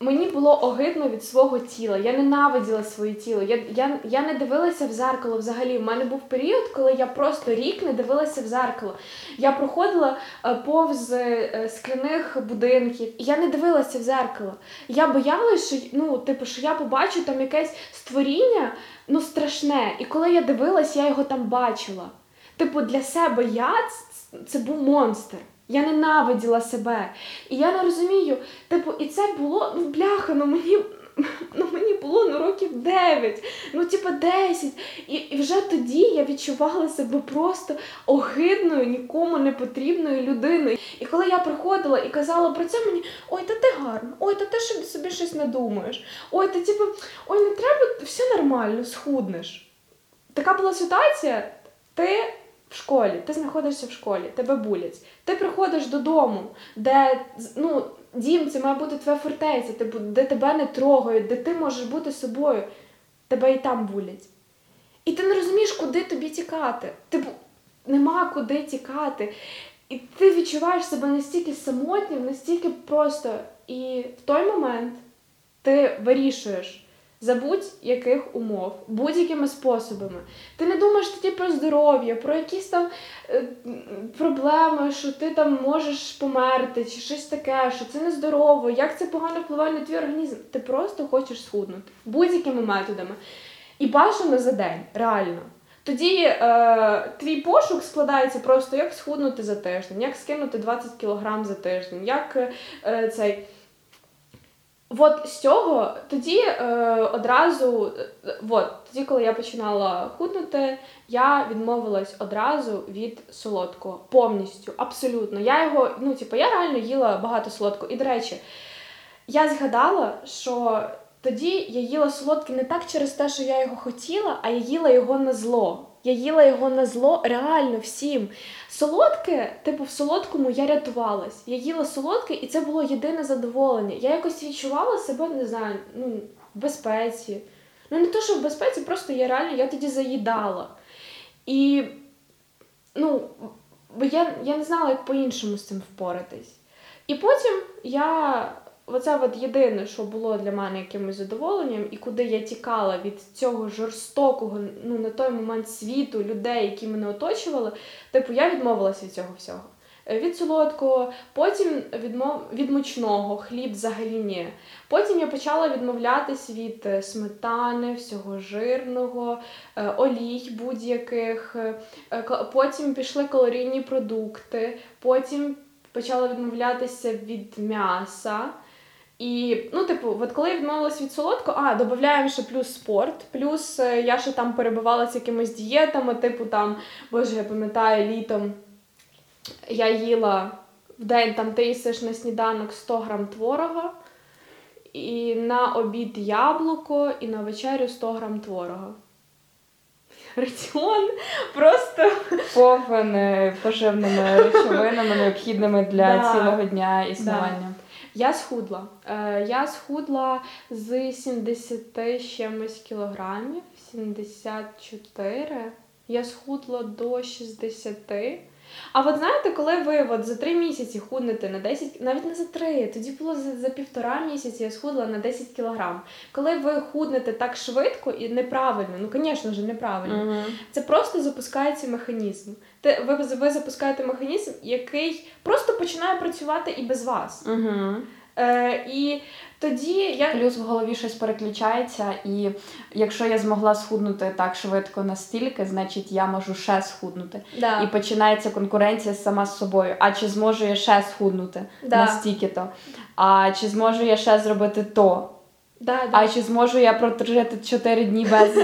мені було огидно від свого тіла, я ненавиділа своє тіло, я, я, я не дивилася в зеркало взагалі. У мене був період, коли я просто рік не дивилася в зеркало. Я проходила повз скляних будинків, і я не дивилася в зеркало. Я боялась, що, ну, типу, що я побачу там якесь створіння, ну, страшне. І коли я дивилась, я його там бачила. Типу, для себе я це, це був монстр. Я ненавиділа себе. І я не розумію, типу, і це було, ну, бляха, ну мені, ну, мені було, ну, років дев'ять, ну, типу, десять. І, і вже тоді я відчувала себе просто огидною, нікому не потрібною людиною. І коли я приходила і казала про це, мені, ой, та ти гарна, ой, та ти собі щось надумаєш, ой, та, типу, ой, не треба, все нормально, схуднеш. Така була ситуація, ти... В школі, ти знаходишся в школі, тебе булять. Ти приходиш додому, де, ну, дім, це має бути твоя фортеця, де тебе не трогають, де ти можеш бути собою, тебе і там булять. І ти не розумієш, куди тобі тікати. Типу, нема куди тікати. І ти відчуваєш себе настільки самотнім, настільки просто. І в той момент ти вирішуєш, за будь-яких умов, будь-якими способами. Ти не думаєш тоді про здоров'я, про якісь там е, проблеми, що ти там можеш померти, чи щось таке, що це нездорово, як це погано впливає на твій організм. Ти просто хочеш схуднути. Будь-якими методами. І бажано за день, реально. Тоді е, твій пошук складається просто, як схуднути за тиждень, як скинути двадцять кілограм за тиждень, як е, цей... От з цього, тоді е, одразу, от, тоді, коли я починала худнути, я відмовилась одразу від солодкого, повністю, абсолютно. Я його, ну, типу, я реально їла багато солодкого. І, до речі, я згадала, що тоді я їла солодке не так через те, що я його хотіла, а я їла його на зло. Я їла його на зло реально всім. Солодке, типу, в солодкому я рятувалась. Я їла солодке, і це було єдине задоволення. Я якось відчувала себе, не знаю, ну, в безпеці. Ну, не то, що в безпеці, просто я реально, я тоді заїдала. І, ну, я, я не знала, як по-іншому з цим впоратись. І потім я... Оце от єдине, що було для мене якимось задоволенням, і куди я тікала від цього жорстокого, ну, на той момент світу, людей, які мене оточували, типу, я відмовилася від цього всього. Від солодкого, потім відмов... від мучного, хліб взагалі ні. Потім я почала відмовлятись від сметани, всього жирного, олій будь-яких. Потім пішли калорійні продукти, потім почала відмовлятися від м'яса. І, ну, типу, от коли я відмовилась від солодкого, а, додаємо ще плюс спорт, плюс я ще там перебивалася якимись дієтами, типу там, боже, я пам'ятаю, літом я їла в день, там, ти їсиш на сніданок сто грам творога, і на обід яблуко, і на вечерю сто грам творога. раціон просто повен поживними речовинами, необхідними для да. цілого дня існування. Да. Я схудла. Я схудла з сімдесят чимось кілограмів, сімдесят чотири. Я схудла до шістдесят. А от знаєте, коли ви от за три місяці худнете на десять, навіть не за три, тоді було за, за півтора місяці я схудла на десять кілограм. Коли ви худнете так швидко і неправильно, ну, звісно ж, неправильно, uh-huh. це просто запускається механізм. Те, ви, ви запускаєте механізм, який просто починає працювати і без вас. Uh-huh. Е, і тоді я... Плюс в голові щось переключається, і якщо я змогла схуднути так швидко настільки, значить я можу ще схуднути. Да. І починається конкуренція сама з собою. А чи зможу я ще схуднути да. настільки-то? А чи зможу я ще зробити то? Да, да. А чи зможу я прожити чотири дні без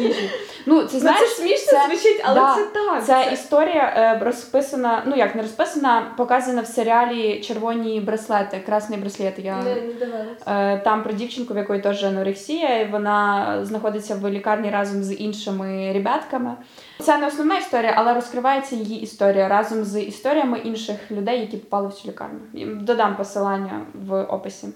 їжі? Ну, це, знаєш, ну, це смішно це, звучить, але да, це так. Це, це історія е, розписана, ну як не розписана, показана в серіалі «Червоні браслети», «Красні браслети». Я, не, не е, там про дівчинку, в якої теж анорексія, і вона знаходиться в лікарні разом з іншими ребятками. Це не основна історія, але розкривається її історія разом з історіями інших людей, які попали в цю лікарню. Додам посилання в описі.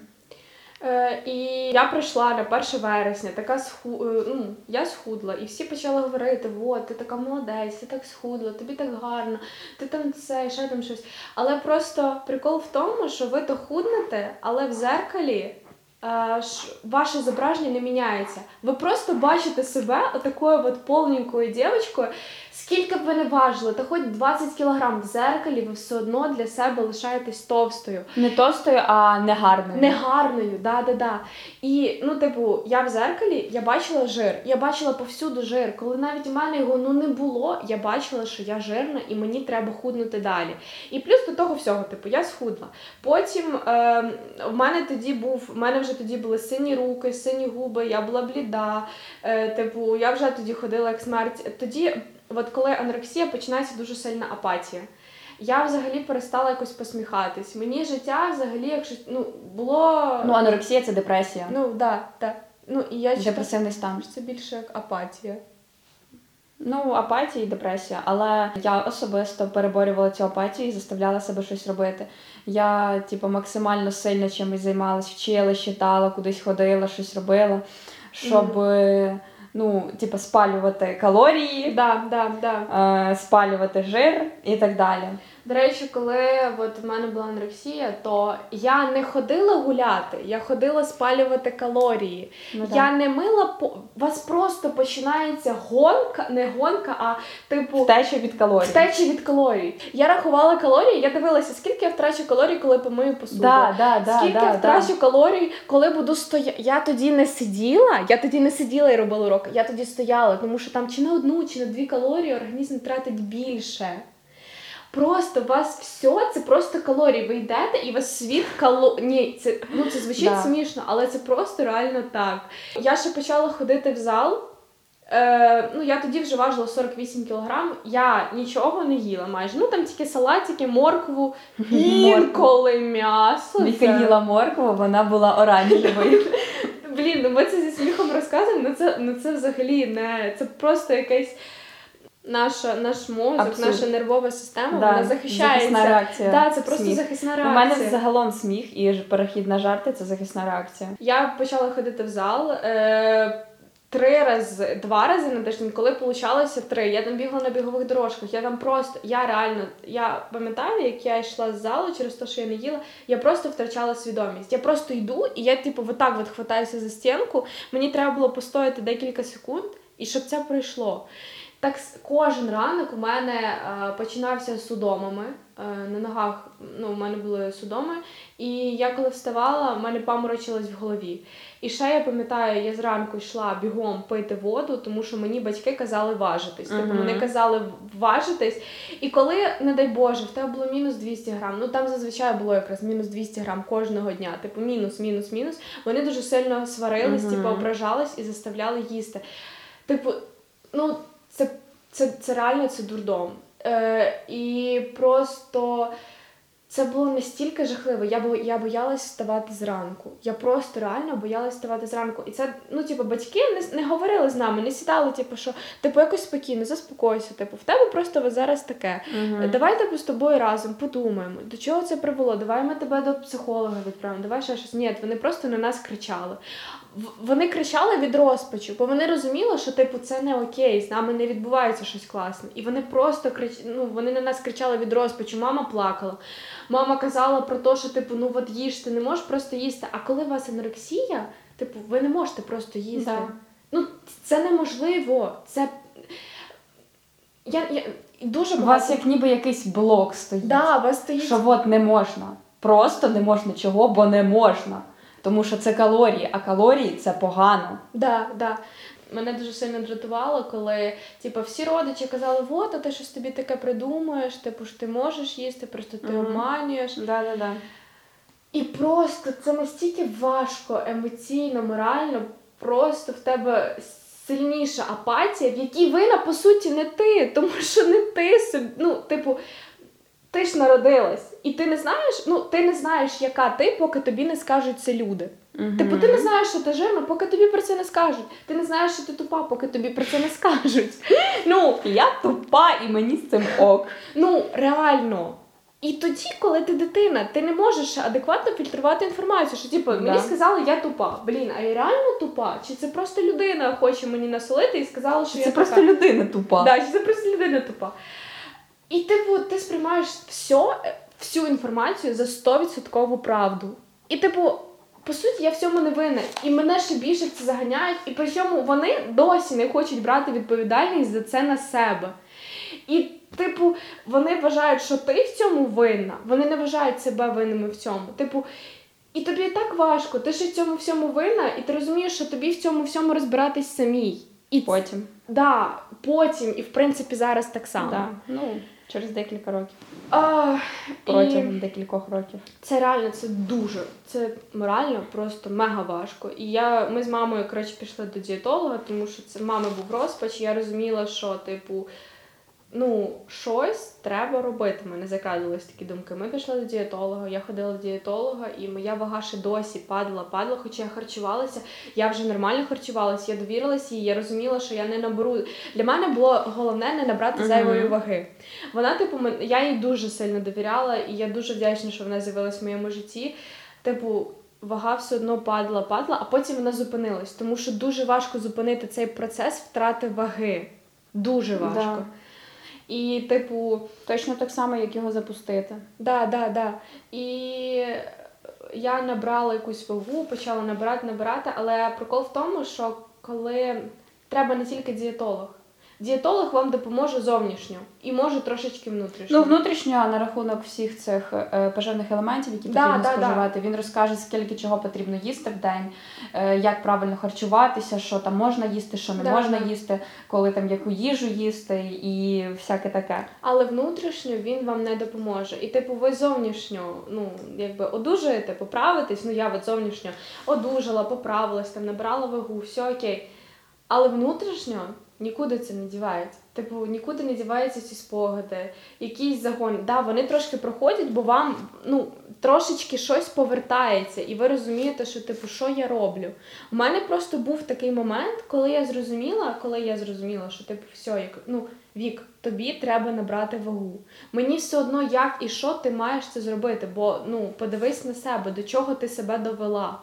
Е, і я прийшла на перше вересня, така сху... ну, я схудла, і всі почали говорити, от, ти така молодець, ти так схудла, тобі так гарно, ти там це, ще там щось. Але просто прикол в тому, що ви то худнете, але в зеркалі е, ш... ваше зображення не міняється. Ви просто бачите себе отакою от повненькою дівчинкою, скільки б ви не важили, та хоч двадцять кілограм в зеркалі, ви все одно для себе лишаєтесь товстою. Не товстою, а негарною. Негарною, да-да-да. І, ну, типу, я в зеркалі, я бачила жир, я бачила повсюду жир. Коли навіть в мене його, ну, не було, я бачила, що я жирна і мені треба худнути далі. І плюс до того всього, типу, я схудла. Потім е, в мене тоді був, в мене вже тоді були сині руки, сині губи, я була бліда, е, типу, я вже тоді ходила як смерть. Тоді... От коли анорексія, починається дуже сильна апатія. Я взагалі перестала якось посміхатись. Мені життя взагалі, якщо, ну, було... Ну, анорексія – це депресія. Ну, да, да. Ну, і я депресивний стан. Це більше як апатія. Ну, апатія і депресія. Але я особисто переборювала цю апатію і заставляла себе щось робити. Я, типу, максимально сильно чимось займалась. Вчила, читала, кудись ходила, щось робила, щоб... Mm. Ну, типу, спалювати калорії, да, да, да. Е, спалювати жир і так далі. До речі, коли от в мене була анорексія, то я не ходила гуляти, я ходила спалювати калорії. Ну, я так. не мила... По... Вас просто починається гонка, не гонка, а типу... Втеча від калорій. Втеча від калорій. Я рахувала калорії, я дивилася, скільки я втрачу калорій, коли помию посуду. Да, да, да, скільки да, я втрачу да. калорій, коли буду стояти. Я тоді не сиділа, я тоді не сиділа і робила уроки, я тоді стояла, тому що там чи на одну, чи на дві калорії організм тратить більше. Просто у вас все, це просто калорії. Ви йдете і у вас світ калорій. Ні, це, ну, це звучить да. смішно, але це просто реально так. Я ще почала ходити в зал. Е, ну, я тоді вже важила сорок вісім кілограм. Я нічого не їла майже. Ну, там тільки салатики, моркву, інколи м'ясо. Віка їла моркву, вона була оранжевою. Блін, ну ми це зі сміхом розказуємо, ну це, ну, це взагалі не... Це просто якесь... Наша, наш мозок, абсолютно. Наша нервова система, да, вона захищається. Захисна реакція. Да, це просто сміх. Захисна реакція. У мене загалом сміх і перехід на жарти – це захисна реакція. Я почала ходити в зал е- три рази, два рази на тиждень, коли получалося три. Я там бігла на бігових дорожках, я там просто, я реально, я пам'ятаю, як я йшла з залу через те, що я не їла, я просто втрачала свідомість. Я просто йду і я, типу, отак от хватаюся за стінку, мені треба було постояти декілька секунд, і щоб це пройшло. Так кожен ранок у мене е, починався з судомами, е, на ногах, ну, у мене були судоми, і я коли вставала, у мене паморочилось в голові. І ще я пам'ятаю, я зранку йшла бігом пити воду, тому що мені батьки казали важитись. Uh-huh. Тобто вони казали важитись, і коли, не дай Боже, в тебе було мінус двісті грам, ну там зазвичай було якраз мінус двісті грам кожного дня, типу мінус, мінус, мінус, вони дуже сильно сварились, uh-huh. типу ображались і заставляли їсти. Типу, ну... Це, це, це реально, це дурдом. Е, і просто Це було настільки жахливо, я бо я боялась вставати зранку. Я просто реально боялась вставати зранку. І це, ну, типу, батьки не, не говорили з нами, не сідали, типу, що типу якось спокійно, заспокойся, типу, в тебе просто зараз таке. Угу. Давай типу з тобою разом подумаємо, до чого це привело. Давай ми тебе до психолога відправимо. Давай ще щось. Ні, вони просто на нас кричали. Вони кричали від розпачу, бо вони розуміли, що типу це не окей, з нами не відбувається щось класне. І вони просто крич... ну, вони на нас кричали від розпачу, мама плакала. Мама казала про те, що типу, ну от їж, ти не можеш просто їсти. А коли у вас анорексія, типу, ви не можете просто їсти. Да. Ну, це неможливо. Це я, я... дуже багато... У вас як ніби якийсь блок стоїть. Да, у вас стоїть. Що от не можна. Просто не можна чого, бо не можна. Тому що це калорії, а калорії – це погано. Да, да. Мене дуже сильно дратувало, коли типу, всі родичі казали, вот, а ти щось тобі таке придумуєш, типу, що ти можеш їсти, просто ти обманюєш. Да, да, да. І просто це настільки важко, емоційно, морально, просто в тебе сильніша апатія, в якій вина, по суті, не ти, тому що не ти собі, ну, типу, ти ж народилась, і ти не знаєш, ну, ти не знаєш, яка ти, поки тобі не скажуть це люди. Угу. Типу, ти не знаєш, що ти жирна, поки тобі про це не скажуть. Ти не знаєш, що ти тупа, поки тобі про це не скажуть. Ну, я тупа, і мені з цим ок. Ну, реально. І тоді, коли ти дитина, ти не можеш адекватно фільтрувати інформацію, що, типу, мені да. сказали, я тупа. Блін, а я реально тупа? Чи це просто людина хоче мені насолити і сказала, що чи я це така? Просто людина тупа. Да, чи це просто людина тупа. І, типу, ти сприймаєш все, всю інформацію за сто відсотків правду. І, типу, по суті, я в цьому не винна. І мене ще більше в це заганяють. І причому вони досі не хочуть брати відповідальність за це на себе. І, типу, вони вважають, що ти в цьому винна. Вони не вважають себе винними в цьому. Типу, і тобі і так важко. Ти ще в цьому всьому винна, і ти розумієш, що тобі в цьому всьому розбиратись самій. І потім. Так, да, потім. І, в принципі, зараз так само. Да. Ну... Через декілька років. А, Протягом і... декількох років. Це реально, це дуже, це морально просто мега важко. І я, ми з мамою, коротше, пішли до дієтолога, тому що це мами був розпач, і я розуміла, що, типу, ну, щось треба робити. Мене закрадились такі думки. Ми пішли до дієтолога, я ходила до дієтолога, і моя вага ще досі падала, падала, хоча я харчувалася, я вже нормально харчувалася, я довірилася їй, я розуміла, що я не наберу. Для мене було головне не набрати зайвої uh-huh. ваги. Вона, типу, я їй дуже сильно довіряла, і я дуже вдячна, що вона з'явилась в моєму житті. Типу, вага все одно падала, падала, а потім вона зупинилась, тому що дуже важко зупинити цей процес втрати ваги. Дуже важко. Да. І, типу, точно так само, як його запустити. Да, да, да. І я набрала якусь вагу, почала набирати, набирати, але прикол в тому, що коли треба не тільки дієтолог. Дієтолог вам допоможе зовнішньо і може трошечки внутрішньо. Ну, внутрішньо на рахунок всіх цих е, поживних елементів, які да, потрібно да, споживати. Да. Він розкаже, скільки чого потрібно їсти в день, е, як правильно харчуватися, що там можна їсти, що не да, можна да. їсти, коли там яку їжу їсти і всяке таке. Але внутрішньо він вам не допоможе. І типу ви зовнішньо, ну, якби одужаєте, поправитесь, ну я от зовнішньо одужала, поправилась, там набрала вагу, все окей. Але внутрішньо нікуди це не дівається. Типу, нікуди не діваються ці спогади, якийсь загон. Да, вони трошки проходять, бо вам, ну, трошечки щось повертається, і ви розумієте, що, типу, що я роблю. У мене просто був такий момент, коли я зрозуміла, коли я зрозуміла, що, типу, все, як, ну, Вік, тобі треба набрати вагу. Мені все одно, як і що ти маєш це зробити, бо, ну, подивись на себе, до чого ти себе довела.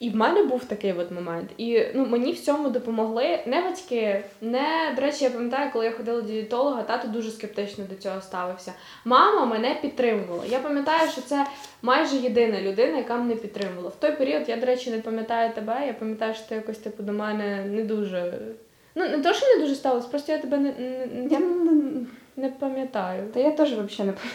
І в мене був такий от момент. І, ну, мені в цьому допомогли не батьки, не... До речі, я пам'ятаю, коли я ходила до дієтолога, тато дуже скептично до цього ставився. Мама мене підтримувала. Я пам'ятаю, що це майже єдина людина, яка мене підтримувала. В той період я, до речі, не пам'ятаю тебе. Я пам'ятаю, що ти якось, типу, до мене не дуже... Ну, не то, що не дуже ставилось, просто я тебе не... Я не пам'ятаю. Та я теж взагалі не пам'ятаю.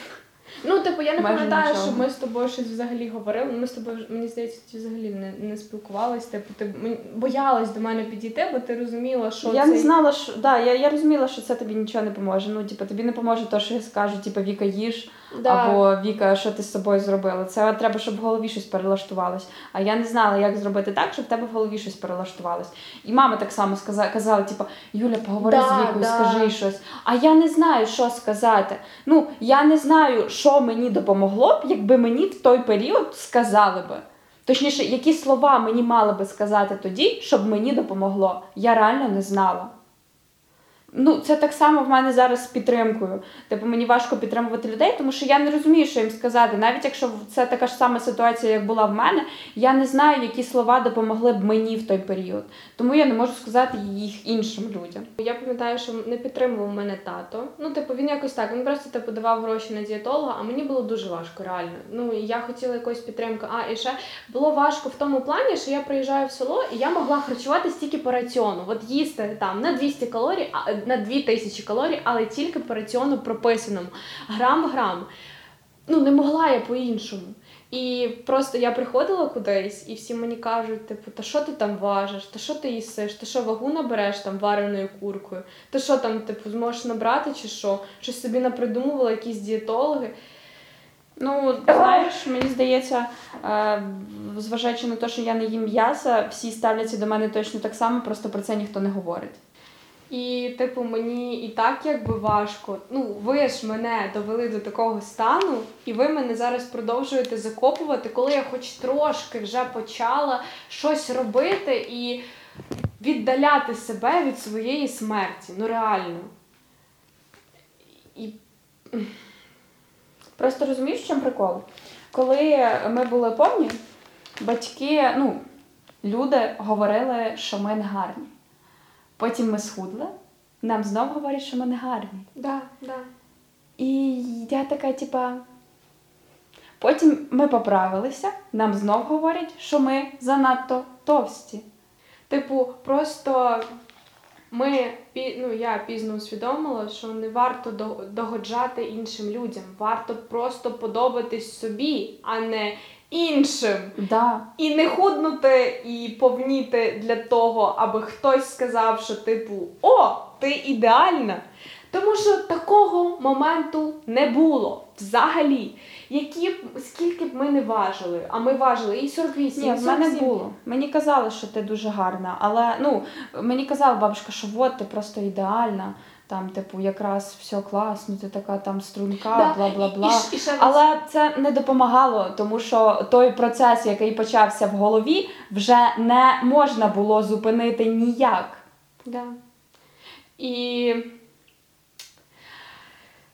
Ну, типу, я не майже пам'ятаю, нічого. Щоб ми з тобою щось взагалі говорили. Ми з тобою, мені здається, взагалі не, не спілкувалися. Типу, ти боялась до мене підійти, бо ти розуміла, що я це... не знала, що да, я, я розуміла, що це тобі нічого не поможе. Ну, типу, тобі не поможе те, що я скажу, типу, Віка, їж, да. або Віка, що ти з собою зробила. Це треба, щоб в голові щось перелаштувалось. А я не знала, як зробити так, щоб в тебе в голові щось перелаштувалось. І мама так само сказала, казала, типу, Юля, поговори да, з Вікою, да. скажи щось. А я не знаю, що сказати. Ну, я не знаю, що мені допомогло б, якби мені в той період сказали би. Точніше, які слова мені мали би сказати тоді, щоб мені допомогло. Я реально не знала. Ну, це так само в мене зараз з підтримкою. Типу, мені важко підтримувати людей, тому що я не розумію, що їм сказати. Навіть якщо це така ж сама ситуація, як була в мене, я не знаю, які слова допомогли б мені в той період. Тому я не можу сказати їх іншим людям. Я пам'ятаю, що не підтримував мене тато. Ну, типу, він якось так, він просто типу, давав гроші на дієтолога, а мені було дуже важко, реально. Ну, я хотіла якоїсь підтримки. А, і ще було важко в тому плані, що я приїжджаю в село, і я могла харчуватися тільки по раціону. От їсти там на двісті калорій, на дві тисячі калорій, але тільки по раціону прописаному. Грам-грам. Ну, не могла я по-іншому. І просто я приходила кудись, і всі мені кажуть, типу, та що ти там важиш, та що ти їсиш, та що вагу набереш там вареною куркою, та що там, типу, зможеш набрати чи що? Щось собі напридумували якісь дієтологи. Ну, знаєш, мені здається, зважаючи на те, що я не їм м'яса, всі ставляться до мене точно так само, просто про це ніхто не говорить. І, типу, мені і так якби важко. Ну, ви ж мене довели до такого стану, і ви мене зараз продовжуєте закопувати, коли я хоч трошки вже почала щось робити і віддаляти себе від своєї смерті. Ну, реально. І... Просто розумієш, в чому прикол? Коли ми були повні, батьки, ну, люди говорили, що ми не гарні. Потім ми схудли, нам знов говорять, що ми не гарні. Да, да. І я така, типа... Потім ми поправилися, нам знов говорять, що ми занадто товсті. Типу, просто ми, ну, я пізно усвідомила, що не варто догоджати іншим людям. Варто просто подобатись собі, а не... іншим. Да. І не худнути, і повніти для того, аби хтось сказав, що типу, о, ти ідеальна. Тому що такого моменту не було. Взагалі. Які б, скільки б ми не важили, а ми важили і сорок вісім. Ні, в мене було. Мені казали, що ти дуже гарна, але, ну, мені казала бабушка, що от, ти просто ідеальна. Там, типу, якраз все класно, ти така там струнка, да, бла-бла-бла. І, і, і ще... Але це не допомагало, тому що той процес, який почався в голові, вже не можна було зупинити ніяк. Да. І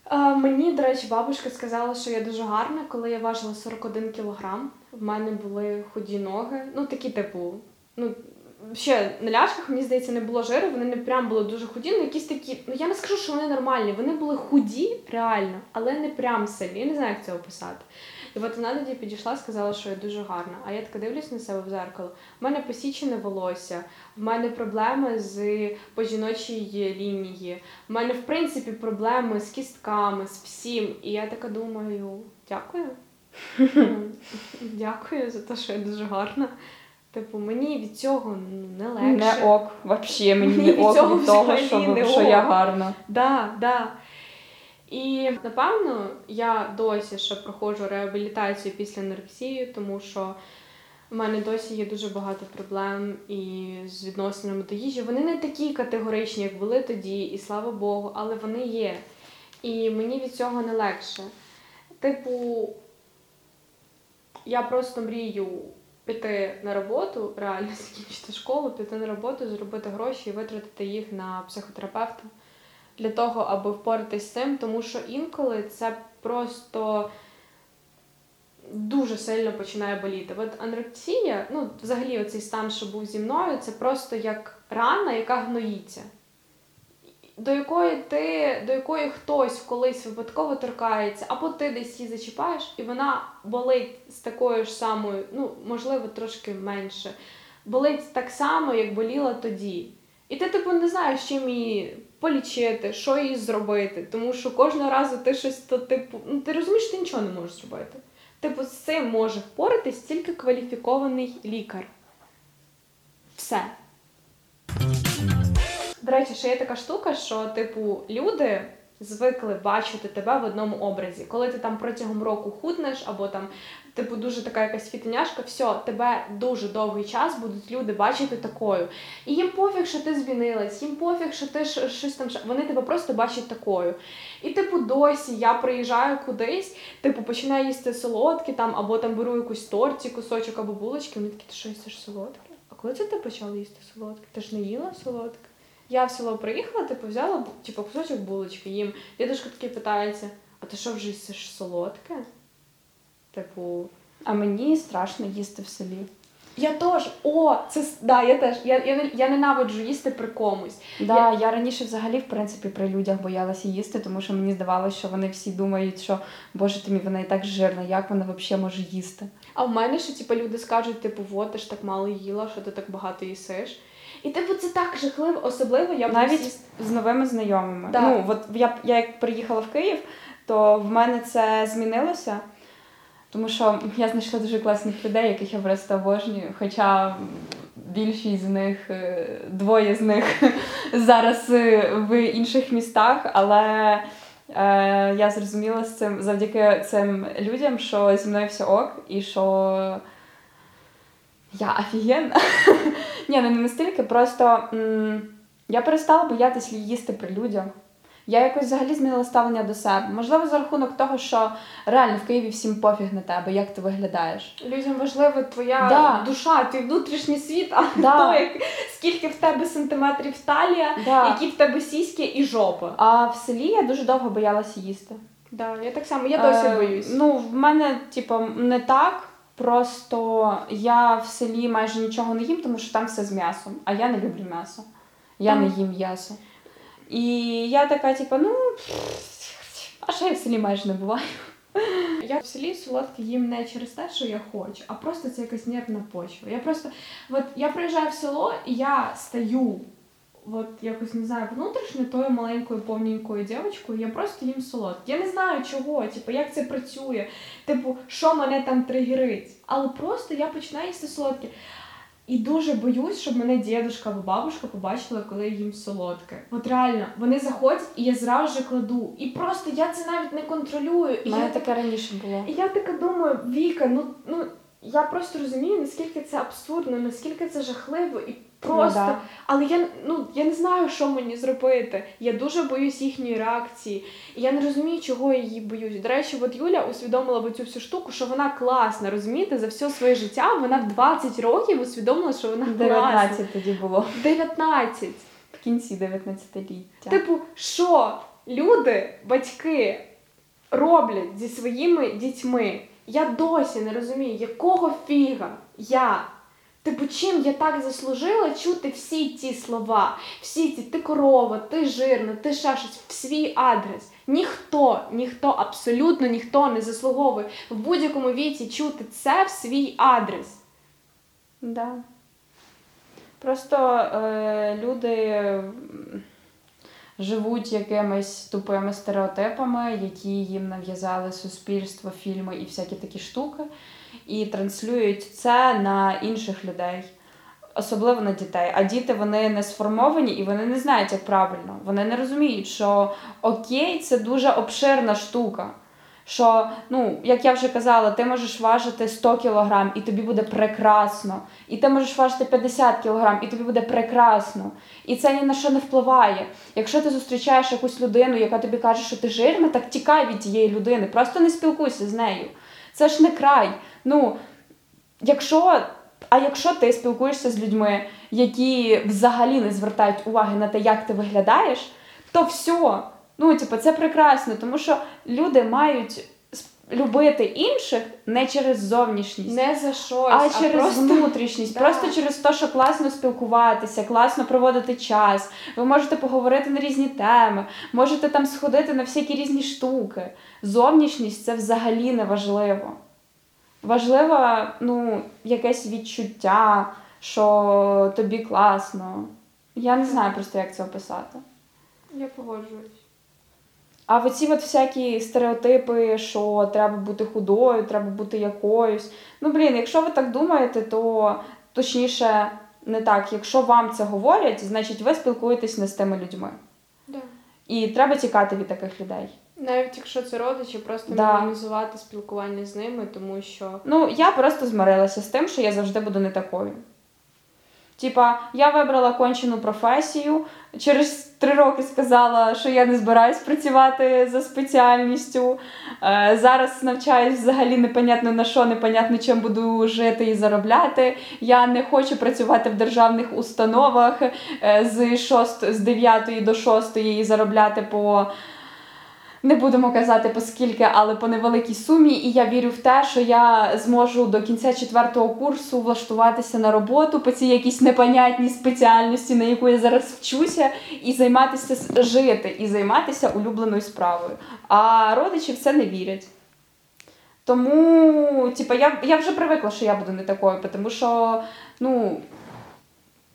а, мені, до речі, бабушка сказала, що я дуже гарна, коли я важила сорок один кілограм. В мене були худі ноги, ну такі, типу, ну... Ще на ляшках, мені здається, не було жиру, вони не прям були дуже худі, ну якісь такі, ну я не скажу, що вони нормальні, вони були худі, реально, але не прям сильні, я не знаю, як це описати. І от вона тоді підійшла, сказала, що я дуже гарна, а я така дивлюсь на себе в зеркало, в мене посічене волосся, в мене проблеми з по жіночій лінії, в мене, в принципі, проблеми з кістками, з всім, і я така думаю, дякую, дякую за те, що я дуже гарна. Типу, мені від цього не легше. Не ок, взагалі, мені, мені не ок від, від того, що, що, що я гарна. Так, да, так. Да. І, напевно, я досі ще проходжу реабілітацію після анорексії, тому що в мене досі є дуже багато проблем і з відносинами до їжі. Вони не такі категоричні, як були тоді, і слава Богу, але вони є. І мені від цього не легше. Типу, я просто мрію піти на роботу, реально закінчити школу, піти на роботу, зробити гроші і витратити їх на психотерапевта для того, аби впоратись з цим, тому що інколи це просто дуже сильно починає боліти. От анорексія, ну взагалі оцей стан, що був зі мною, це просто як рана, яка гноїться. До якої ти, до якої хтось колись випадково торкається, або ти десь її зачіпаєш, і вона болить з такою ж самою, ну, можливо, трошки менше, болить так само, як боліла тоді. І ти, типу, не знаєш, чим її полічити, що їй зробити, тому що кожного разу ти щось, то, типу, ну, ти розумієш, ти нічого не можеш зробити. Типу, з цим може впоратись тільки кваліфікований лікар. Все. До речі, ще є така штука, що, типу, люди звикли бачити тебе в одному образі. Коли ти там протягом року худнеш, або там, типу, дуже така якась фітоняшка, все, тебе дуже довгий час будуть люди бачити такою. І їм пофіг, що ти змінилась, їм пофіг, що ти щось там, вони тебе просто бачать такою. І, типу, досі я приїжджаю кудись, типу, починаю їсти солодкі, там, або там беру якусь торті, кусочок, або булочки, вони такі, ти що, їсти солодке? А коли це ти почала їсти солодке? Ти ж не їла солодке? Я в село приїхала, типу, взяла типу, кусочок булочки їм. Дідушка такий питається, а ти що вже їсиш солодке? Типу, а мені страшно їсти в селі. Я теж, о, це, да, я теж, я, я, я ненавиджу їсти при комусь. Да, я... я раніше взагалі, в принципі, при людях боялася їсти, тому що мені здавалося, що вони всі думають, що, боже ти мій, вона і так жирна, як вона взагалі може їсти? А в мене що, типу, люди скажуть, типу, вот, ти ж так мало їла, що ти так багато їсиш? І типу це так жахливо, особливо я навіть всі... з новими знайомими. Да. Ну, от я, я як приїхала в Київ, то в мене це змінилося, тому що я знайшла дуже класних людей, яких я просто обожнюю, хоча більшість з них, двоє з них зараз в інших містах, але е, я зрозуміла з цим, завдяки цим людям, що зі мною все ок, і що я офігенна. Ні, ну не настільки, просто м- я перестала боятися їсти при людях. Я якось взагалі змінила ставлення до себе. Можливо, за рахунок того, що реально в Києві всім пофіг на тебе, як ти виглядаєш. Людям важлива твоя да. душа, твій внутрішній світ, а не да. то, як, скільки в тебе сантиметрів талія, да. які в тебе сіськи і жопа. А в селі я дуже довго боялася їсти. Да, я так само, я досі е, боюсь. Ну, в мене, типу, не так. Просто я в селі майже нічого не їм, тому що там все з м'ясом, а я не люблю м'ясо. Я там... не їм м'ясо. І я така, типу, ну, а ще я в селі майже не буваю. Я в селі солодке їм не через те, що я хочу, а просто це якась нервна почва. Я просто, от я приїжджаю в село і я стаю, от якось, не знаю, внутрішньо тою маленькою повненькою дівчинкою, я просто їм солодке. Я не знаю чого, типу, як це працює, типу, що мене там тригерить, але просто я починаю їсти солодке. І дуже боюсь, щоб мене дідушка або бабушка побачила, коли я їм солодке. От реально, вони заходять, і я зразу же кладу. І просто я це навіть не контролюю. У мене таке раніше було. І я така думаю, Віка, ну, ну, я просто розумію, наскільки це абсурдно, наскільки це жахливо і просто. Ну, да. Але я, ну, я не знаю, що мені зробити. Я дуже боюсь їхньої реакції. І я не розумію, чого я її боюсь. До речі, от Юля усвідомила б цю всю штуку, що вона класна, розумієте? За все своє життя вона в двадцять років усвідомила, що вона класна. дев'ятнадцять тоді було. дев'ятнадцять В кінці дев'ятнадцятиліття. Типу, що люди, батьки роблять зі своїми дітьми? Я досі не розумію, якого фіга я, типу, чим я так заслужила чути всі ті слова, всі ті, ти корова, ти жирна, ти ще щось, в свій адрес. Ніхто, ніхто, абсолютно ніхто не заслуговує в будь-якому віці чути це в свій адрес. Да. Просто е- люди... живуть якимись тупими стереотипами, які їм нав'язали суспільство, фільми і всякі такі штуки, і транслюють це на інших людей, особливо на дітей. А діти, вони не сформовані і вони не знають, як правильно. Вони не розуміють, що окей, це дуже обширна штука. Що, ну, як я вже казала, ти можеш важити сто кілограм, і тобі буде прекрасно. І ти можеш важити п'ятдесят кілограм, і тобі буде прекрасно. І це ні на що не впливає. Якщо ти зустрічаєш якусь людину, яка тобі каже, що ти жирна, так тікай від тієї людини. Просто не спілкуйся з нею. Це ж не край. Ну, якщо... А якщо ти спілкуєшся з людьми, які взагалі не звертають уваги на те, як ти виглядаєш, то все... Ну, типу, це прекрасно, тому що люди мають любити інших не через зовнішність, не за щось, а, а через просто... внутрішність. Да. Просто через те, що класно спілкуватися, класно проводити час. Ви можете поговорити на різні теми, можете там сходити на всякі різні штуки. Зовнішність – це взагалі не важливо. Важливо, ну, якесь відчуття, що тобі класно. Я не знаю просто, як це описати. Я погоджуюсь. А оці от всякі стереотипи, що треба бути худою, треба бути якоюсь. Ну, блін, якщо ви так думаєте, то точніше не так. Якщо вам це говорять, значить ви спілкуєтесь не з тими людьми. Да. І треба тікати від таких людей. Навіть якщо це родичі, просто да. мінімізувати спілкування з ними, тому що... Ну, я просто змирилася з тим, що я завжди буду не такою. Типа, я вибрала кончену професію, через три роки сказала, що я не збираюсь працювати за спеціальністю, е, зараз навчаюсь взагалі непонятно на що, непонятно чим буду жити і заробляти, я не хочу працювати в державних установах е, з, шост... з дев'ятої до шостої і заробляти по... Не будемо казати по скільки, але по невеликій сумі. І я вірю в те, що я зможу до кінця четвертого курсу влаштуватися на роботу по цій якійсь непонятній спеціальності, на яку я зараз вчуся, і займатися жити, і займатися улюбленою справою. А родичі в це не вірять. Тому, типа, я, я вже привикла, що я буду не такою, тому що, ну,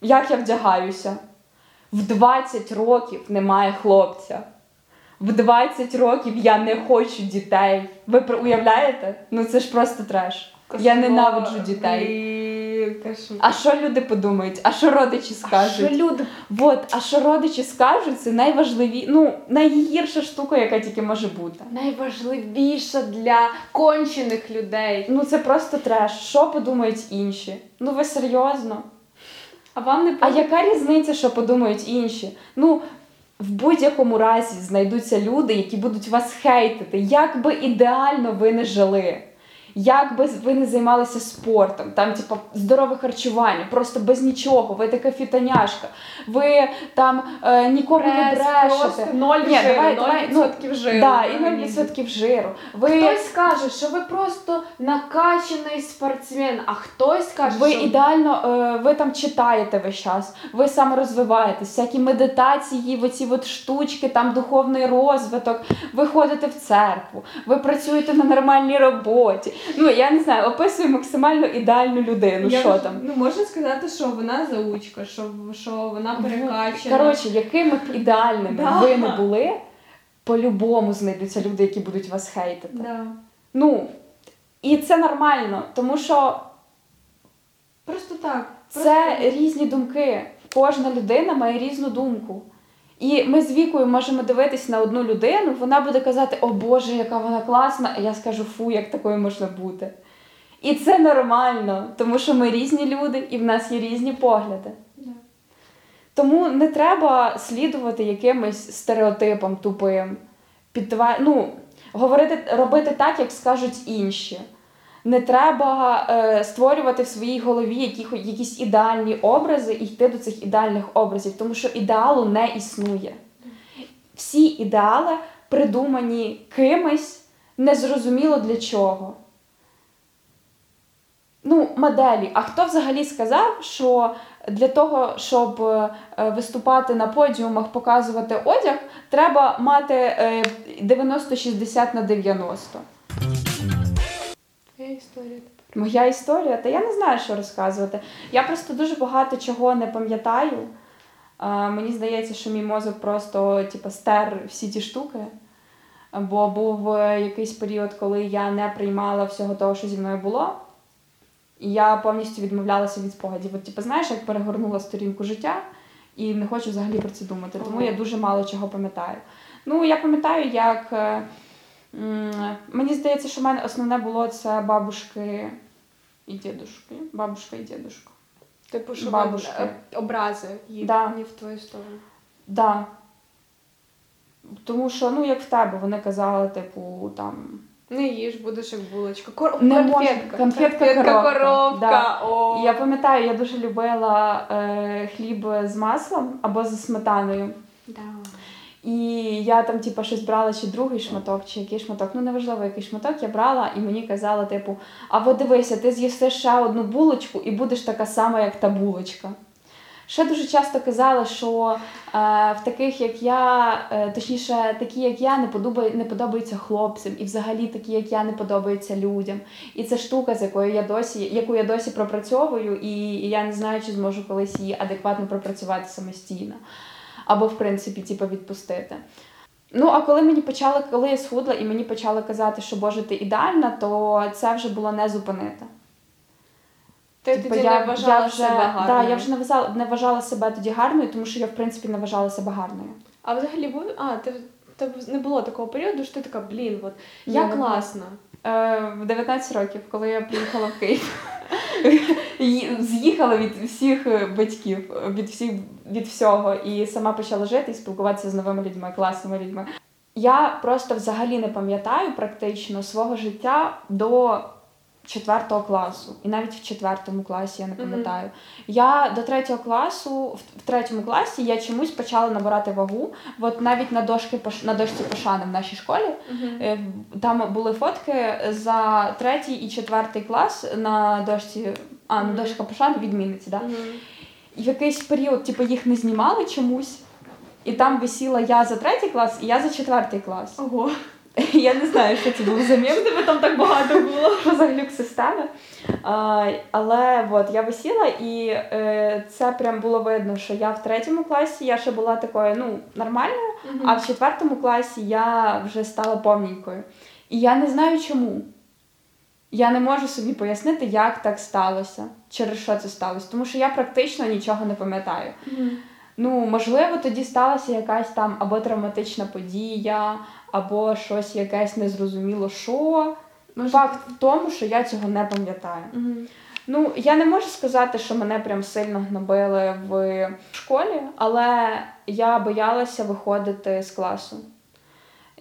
як я вдягаюся? В двадцять років немає хлопця. В двадцять років я не хочу дітей. Ви уявляєте? Ну це ж просто треш. Кошмар. Я ненавиджу дітей. Кошмар. А що люди подумають? А що родичі скажуть? А що люди? Вот, а що родичі скажуть, це найважливіше, ну, найгірша штука, яка тільки може бути. Найважливіша для кончених людей. Ну це просто треш. Що подумають інші? Ну ви серйозно? А вам не подумає? А яка різниця, що подумають інші? Ну, в будь-якому разі знайдуться люди, які будуть вас хейтити, як би ідеально ви не жили, як би ви не займалися спортом, там, типу, здорове харчування, просто без нічого, ви така фітоняшка, ви там е, ніколи Прес, не брешете. Ноль Ні, жиру, давай, давай, ноль відсотків ну, жиру. Да, і ноль відсотків жиру. Ви... Хтось каже, що ви просто накачаний спортсмен, а хтось каже, ви що... Ви ідеально, е, ви там читаєте весь час, ви саморозвиваєтесь, всякі медитації, оці от штучки, там духовний розвиток, ви ходите в церкву, ви працюєте на нормальній роботі. Ну, я не знаю, описую максимально ідеальну людину, я, що там. Ну, можна сказати, що вона заучка, що, що вона перекачена. Коротше, якими б ідеальними да. ви не були, по-любому знайдуться люди, які будуть вас хейтити. Да. Ну, і це нормально, тому що... Просто так. Просто це так. Різні думки. Кожна людина має різну думку. І ми з Вікою можемо дивитись на одну людину, вона буде казати, о Боже, яка вона класна, а я скажу, фу, як такою можна бути. І це нормально, тому що ми різні люди, і в нас є різні погляди. Yeah. Тому не треба слідувати якимось стереотипам тупим, підтва... ну, говорити, робити так, як скажуть інші. Не треба е, створювати в своїй голові які, якісь ідеальні образи і йти до цих ідеальних образів, тому що ідеалу не існує. Всі ідеали придумані кимось, незрозуміло для чого. Ну, моделі. А хто взагалі сказав, що для того, щоб е, виступати на подіумах, показувати одяг, треба мати е, дев'яносто шістдесят на дев'яносто? Історія. Моя історія? Та я не знаю, що розказувати. Я просто дуже багато чого не пам'ятаю. Е, мені здається, що мій мозок просто типу, стер всі ті штуки. Бо був якийсь період, коли я не приймала всього того, що зі мною було. І я повністю відмовлялася від спогадів. От, типу, знаєш, як перегорнула сторінку життя і не хочу взагалі про це думати. Тому я дуже мало чого пам'ятаю. Ну, я пам'ятаю, як... Мені здається, що в мене основне було це бабушки і дідушки. Бабушка і дідушка. Типу, що бабушки. Образи її да. в твою сторону. Так. Да. Тому що, ну, як в тебе, вони казали, типу, там... Не їж, будеш як булочка. Кор... Не конфетка. Конфетка-коробка. Да. Я пам'ятаю, я дуже любила е, хліб з маслом або з сметаною. Да. І я там, типу, щось брала, чи другий шматок, чи який шматок, ну, неважливо, який шматок я брала, і мені казала, типу, а от дивися, ти з'їси ще одну булочку і будеш така сама, як та булочка. Ще дуже часто казала, що е, в таких, як я, е, точніше, такі, як я, не, подобає, не подобаються хлопцям, і взагалі такі, як я, не подобаються людям. І це штука, з якою я досі, яку я досі пропрацьовую, і, і я не знаю, чи зможу колись її адекватно пропрацювати самостійно. Або, в принципі, типу, відпустити. Ну, а коли мені почали, коли я схудла, і мені почали казати, що, Боже, ти ідеальна, то це вже було не зупинити. Ти типу, тоді я, не вважала я вже, себе гарною? Так, да, я вже не вважала, не вважала себе тоді гарною, тому що я, в принципі, не вважала себе гарною. А взагалі був, а, ти, ти не було такого періоду, що ти така, блін, от, я yeah. класна. Е, в дев'ятнадцять років, коли я приїхала в Київ, з'їхала від всіх батьків, від всіх, від всього, і сама почала жити і спілкуватися з новими людьми, класними людьми. Я просто взагалі не пам'ятаю практично свого життя до четвертого класу. І навіть в четвертому класі я не пам'ятаю. Mm-hmm. Я до третього класу, в третьому класі я чомусь почала набирати вагу. От навіть на дошці, на дошці пошани в нашій школі. Mm-hmm. Там були фотки за третій і четвертий клас на дошці, а, на дошці пошани відмінниці, да? Mm-hmm. І в якийсь період, типу, їх не знімали чомусь. І там висіла я за третій клас і я за четвертий клас. Ого. Я не знаю, що це був за мем. Що тебе там так багато було? Що за глюк системи. А, але от, я висіла, і е, це прям було видно, що я в третьому класі, я ще була такою, ну, нормальною, угу. а в четвертому класі я вже стала повненькою. І я не знаю чому. Я не можу собі пояснити, як так сталося, через що це сталося, тому що я практично нічого не пам'ятаю. Угу. Ну, можливо, тоді сталася якась там або травматична подія, або щось якесь незрозуміло що. Може... Факт в тому, що я цього не пам'ятаю. Mm-hmm. Ну, я не можу сказати, що мене прям сильно гнобили в школі, але я боялася виходити з класу.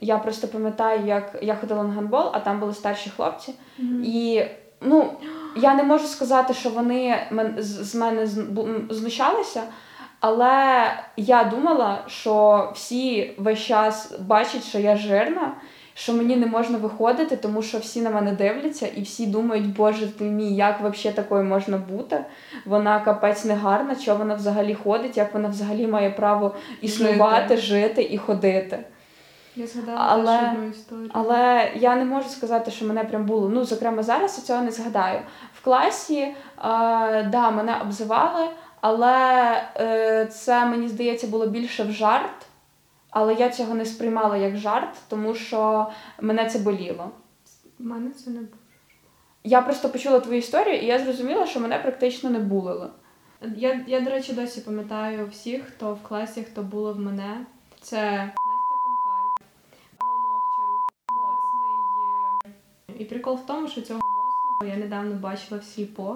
Я просто пам'ятаю, як я ходила на гандбол, а там були старші хлопці, mm-hmm. і, ну, я не можу сказати, що вони з мене знущалися, але я думала, що всі весь час бачать, що я жирна, що мені не можна виходити, тому що всі на мене дивляться і всі думають, боже ти мій, як взагалі такою можна бути? Вона капець негарна, чого вона взагалі ходить, як вона взагалі має право існувати, жити, жити і ходити. Я згадала але, ще одну історію. Але я не можу сказати, що мене прям було. Ну, зокрема, зараз я цього не згадаю. В класі, е, да, мене обзивали, але е, це, мені здається, було більше в жарт, але я цього не сприймала як жарт, тому що мене це боліло. Мене це не було. Я просто почула твою історію, і я зрозуміла, що мене практично не булили. Я, я до речі, досі пам'ятаю всіх, хто в класі, хто було в мене. Це Настя Пенкаль, Рома Овчарук, Моцний. І прикол в тому, що цього Моцного я недавно бачила в Сліпо.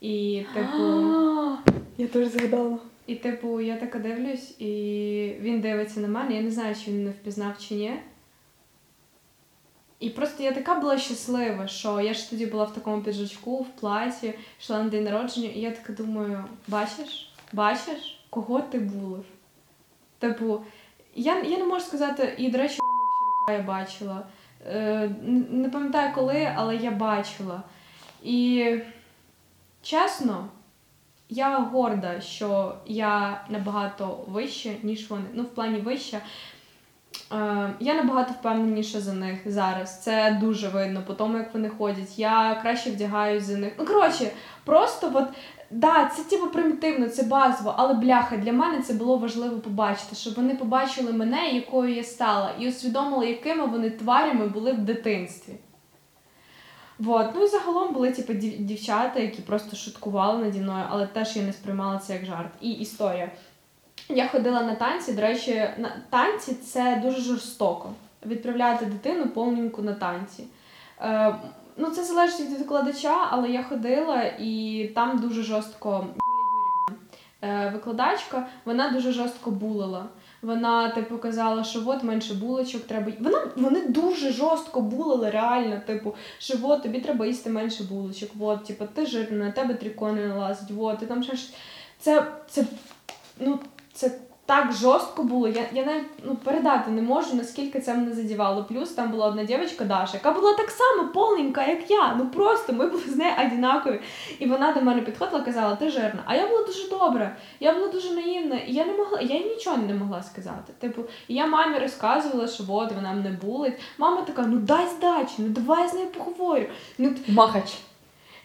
І, типу... Я теж згадала. І, типу, я така дивлюсь, і він дивиться на мене. Я не знаю, чи він не впізнав, чи ні. І просто я така була щаслива, що я ж тоді була в такому піджачку, в платі, йшла на день народження, і я така думаю, бачиш, бачиш, кого ти булив? Типу, я, я не можу сказати, і, до речі, я бачила. Е, не пам'ятаю коли, але я бачила. І... Чесно, я горда, що я набагато вища, ніж вони. Ну, в плані вища. Е, я набагато впевненіша за них зараз. Це дуже видно по тому, як вони ходять. Я краще вдягаюсь за них. Ну, коротше, просто от... Да, це типу примітивно, це базово, але бляха, для мене це було важливо побачити, щоб вони побачили мене, якою я стала, і усвідомили, якими вони тварями були в дитинстві. Вот. Ну і загалом були типу, дівчата, які просто шуткували наді мною, але теж я не сприймала це як жарт. І історія. Я ходила на танці, до речі, на танці це дуже жорстоко. Відправляти дитину повненьку на танці. Е, ну це залежить від викладача, але я ходила і там дуже жорстко Юля Юрівна, е, викладачка, вона дуже жорстко булила. Вона, типу, казала, що от менше булочок треба... Вона, вони дуже жорстко булили, реально, типу, що от тобі треба їсти менше булочок, от, типу, ти жирна, на тебе трикони не лазить, от, ти там ще щось... Це, це, ну, це так жорстко було, я, я навіть, ну, передати не можу, наскільки це мене задівало. Плюс там була одна дівчинка, Даша, яка була так само повненька, як я, ну, просто, ми були з нею однакові. І вона до мене підходила, казала, ти жирна. А я була дуже добра, я була дуже наївна, і я не могла, я їй нічого не могла сказати. Типу, я мамі розказувала, що от, вона мене булить. Мама така, ну, дай здачі, ну, давай я з нею поговорю. Ну, махач.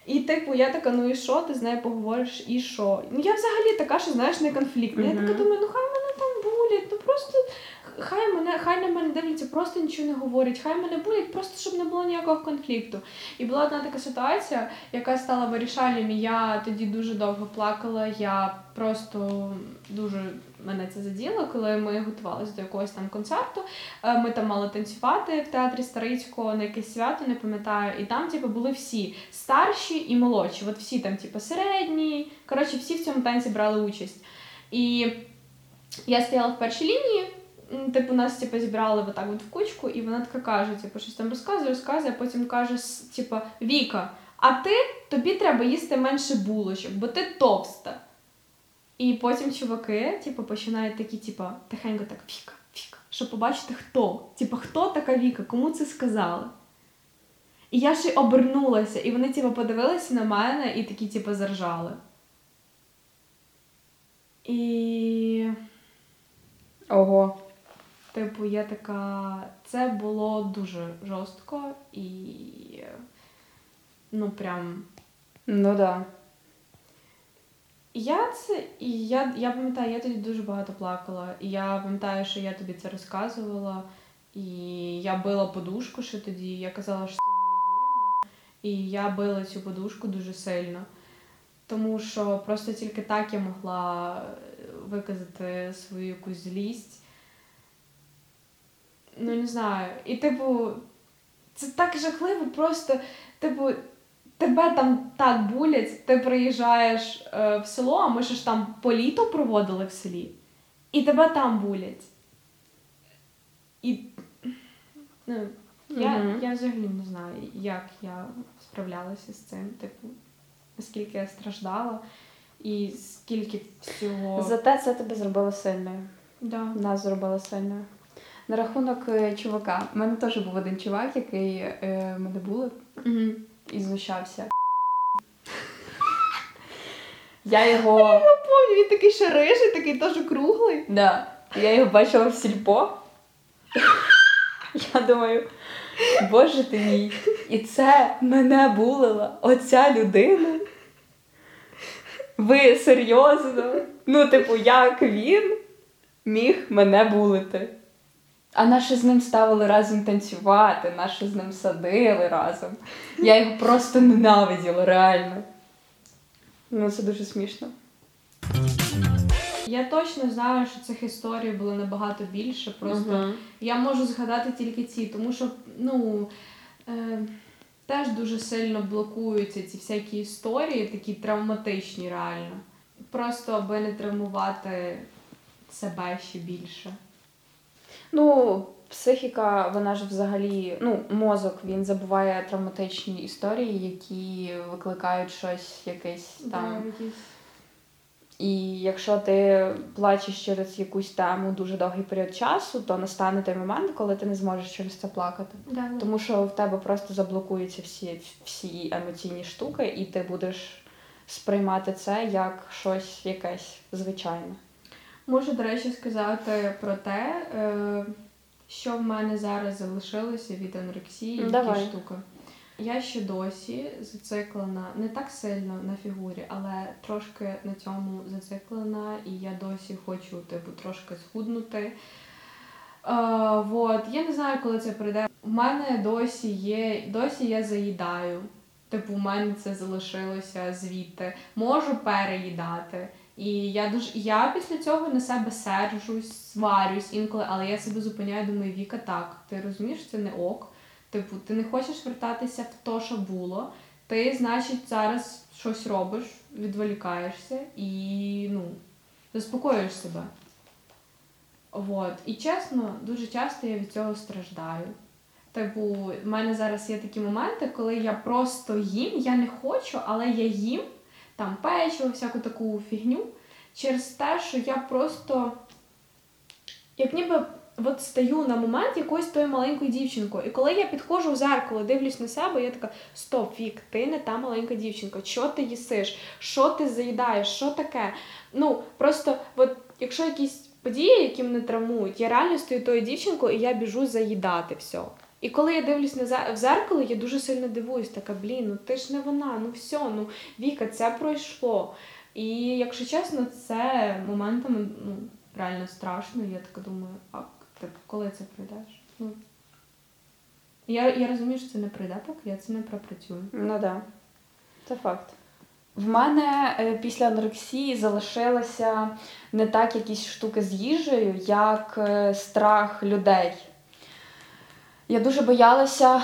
І, типу, я така, ну і що, ти з нею поговориш, і що? Ну, я взагалі така, що, знаєш, не конфліктна. Mm-hmm. Я така думаю, ну, хай мене там булять, ну, просто, хай мене, хай на мене дивляться, просто нічого не говорять, хай мене булять, просто, щоб не було ніякого конфлікту. І була одна така ситуація, яка стала вирішальною, я тоді дуже довго плакала, я просто дуже мене це заділо, коли ми готувалися до якогось там концерту. Ми там мали танцювати в Театрі Старицького на якесь свято, не пам'ятаю. І там, типу, були всі старші і молодші. От всі там, типу, середні. Коротше, всі в цьому танці брали участь. І я стояла в першій лінії. Типу, нас, типу, зібрали отак от в кучку, і вона така каже, типу, щось там розказує, розказує, а потім каже, типу, Віка, а ти, тобі треба їсти менше булочок, бо ти товста. І потім чуваки, типу, починають такі, типу, тихенько так, Віка, Віка, щоб побачити, хто. Типу, хто така Віка, кому це сказала? І я ще й обернулася, і вони, типу, подивилися на мене і такі, типу, заржали. І... Ого. Типу, я така... Це було дуже жорстко і... Ну, прям... Ну, да. Я це... І я, я пам'ятаю, я тоді дуже багато плакала. І я пам'ятаю, що я тобі це розказувала. І я била подушку ще тоді. Я казала, що це Юля. І я била цю подушку дуже сильно. Тому що просто тільки так я могла виказати свою якусь злість. Ну, не знаю. І, типу, це так жахливо просто, типу, тебе там так булять, ти приїжджаєш е, в село, а ми ж там по літо проводили в селі, і тебе там булять. І, ну, я, mm-hmm. я взагалі не знаю, як я справлялася з цим, типу, наскільки я страждала, і скільки всього... Зате це тебе зробило сильною. Да. Нас зробило сильною. На рахунок чувака. У мене теж був один чувак, який е, мене булив mm-hmm. і знущався. Я його... Я його пам'ятаю, він такий ще рижий, такий теж круглий. Да. Я його бачила в сільпо. Я думаю, боже ти мій. І це мене булила оця людина. Ви серйозно? Ну, типу, як він міг мене булити? А наші з ним ставили разом танцювати, наші з ним садили разом. Я його просто ненавиділа, реально. Ну, це дуже смішно. Я точно знаю, що цих історій було набагато більше. Просто uh-huh. я можу згадати тільки ці, тому що, ну, е, теж дуже сильно блокуються ці всякі історії, такі травматичні, реально. Просто, аби не травмувати себе ще більше. Ну, психіка, вона ж взагалі, ну, мозок, він забуває травматичні історії, які викликають щось якесь там. Да, якісь. І якщо ти плачеш через якусь тему дуже довгий період часу, то настане той момент, коли ти не зможеш через це плакати. Да, да. Тому що в тебе просто заблокуються всі, всі емоційні штуки, і ти будеш сприймати це як щось якесь звичайне. Можу, до речі, сказати про те, що в мене зараз залишилося від анорексії, які штуки. Я ще досі зациклена, не так сильно на фігурі, але трошки на цьому зациклена, і я досі хочу, типу, трошки схуднути. Е, вот. Я не знаю, коли це прийде. У мене досі є, досі я заїдаю. Типу, у мене це залишилося звідти. Можу переїдати. І я дуже я після цього на себе сержусь, сварюсь інколи, але я себе зупиняю, думаю, Віка, так, ти розумієш, це не ок. Типу, ти не хочеш вертатися в то, що було. Ти, значить, зараз щось робиш, відволікаєшся і, ну, заспокоюєш себе. От. І чесно, дуже часто я від цього страждаю. Типу, в мене зараз є такі моменти, коли я просто їм, я не хочу, але я їм там печиво, всяку таку фігню, через те, що я просто, як ніби, от стаю на момент якоїсь тої маленької дівчинкою. І коли я підходжу в зеркало, дивлюсь на себе, я така, стоп, Вік, ти не та маленька дівчинка, що ти їсиш, що ти заїдаєш, що таке? Ну, просто, от, якщо якісь події, які мене травмують, я реально стою тою дівчинкою, і я біжу заїдати все. І коли я дивлюсь на в зеркало, я дуже сильно дивуюсь, така, блін, ну ти ж не вона, ну все, ну, Віка, це пройшло. І, якщо чесно, це моментами, ну, реально страшно, я так думаю, а так, коли це прийдеш? Ну, я, я розумію, що це не прийде, так я це не пропрацюю. Ну так, да. Це факт. В мене після анорексії залишилися не так якісь штуки з їжею, як страх людей. Я дуже боялася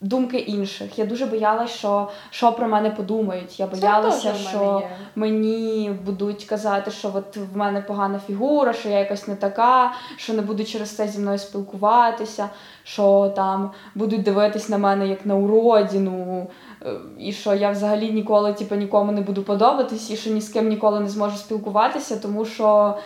думки інших. Я дуже боялася, що, що про мене подумають. Я боялася, що мені будуть казати, що от в мене погана фігура, що я якась не така, що не будуть через це зі мною спілкуватися, що там будуть дивитись на мене як на уродину, і що я взагалі ніколи типу, нікому не буду подобатись, і що ні з ким ніколи не зможу спілкуватися, тому що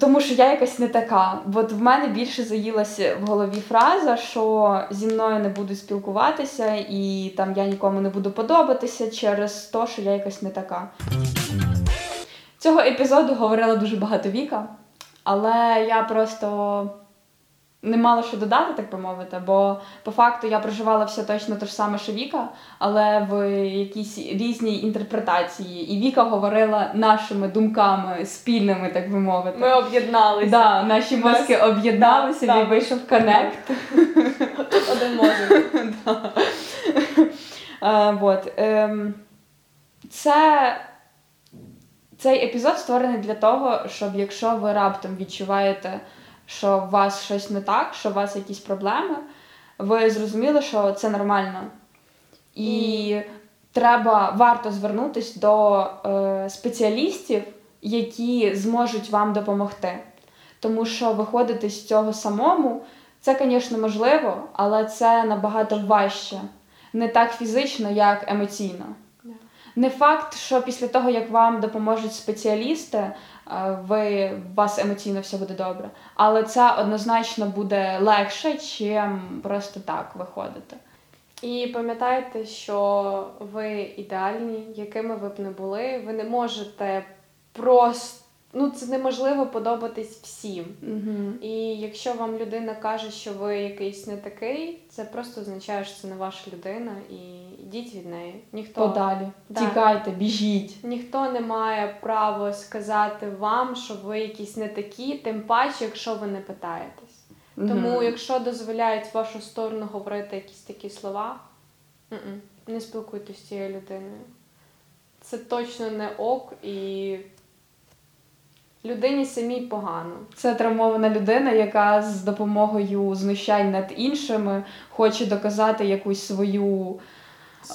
Тому що я якась не така. От в мене більше заїлася в голові фраза, що зі мною не будуть спілкуватися і там я нікому не буду подобатися через те, що я якась не така. Цього епізоду говорила дуже багато Віка, але я просто не мала що додати, так би мовити, бо по факту я проживала все точно те ж саме, що Віка, але в якійсь різній інтерпретації. І Віка говорила нашими думками спільними, так би мовити. Ми об'єдналися. Да, наші мозки Нас... об'єдналися, да, і вийшов коннект. Один мозок. Це... Цей епізод створений для того, щоб якщо ви раптом відчуваєте, що у вас щось не так, що у вас якісь проблеми, ви зрозуміли, що це нормально. І mm. треба, варто звернутися до е, спеціалістів, які зможуть вам допомогти. Тому що виходити з цього самому, це, звісно, можливо, але це набагато важче. Не так фізично, як емоційно. Yeah. Не факт, що після того, як вам допоможуть спеціалісти, ви, у вас емоційно все буде добре. Але це однозначно буде легше, чим просто так виходити. І пам'ятайте, що ви ідеальні, якими ви б не були. Ви не можете просто... Ну, це неможливо подобатись всім. Угу. І якщо вам людина каже, що ви якийсь не такий, це просто означає, що це не ваша людина. І йдіть від неї. Ніхто... Подалі. Да. Тікайте, біжіть. Ніхто не має права сказати вам, що ви якісь не такі, тим паче, якщо ви не питаєтесь. Угу. Тому, якщо дозволяють в вашу сторону говорити якісь такі слова, не спілкуйтесь з цією людиною. Це точно не ок і... Людині самій погано. Це травмована людина, яка з допомогою знущань над іншими хоче доказати якусь свою,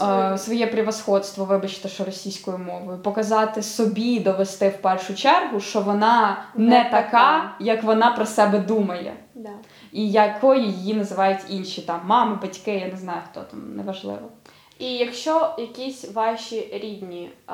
е, своє превосходство, вибачте, що російською мовою. Показати собі, довести в першу чергу, що вона не, не така, така, як вона про себе думає. Да. І якою її називають інші, там, мами, батьки, я не знаю, хто там, неважливо. І якщо якісь ваші рідні... Е,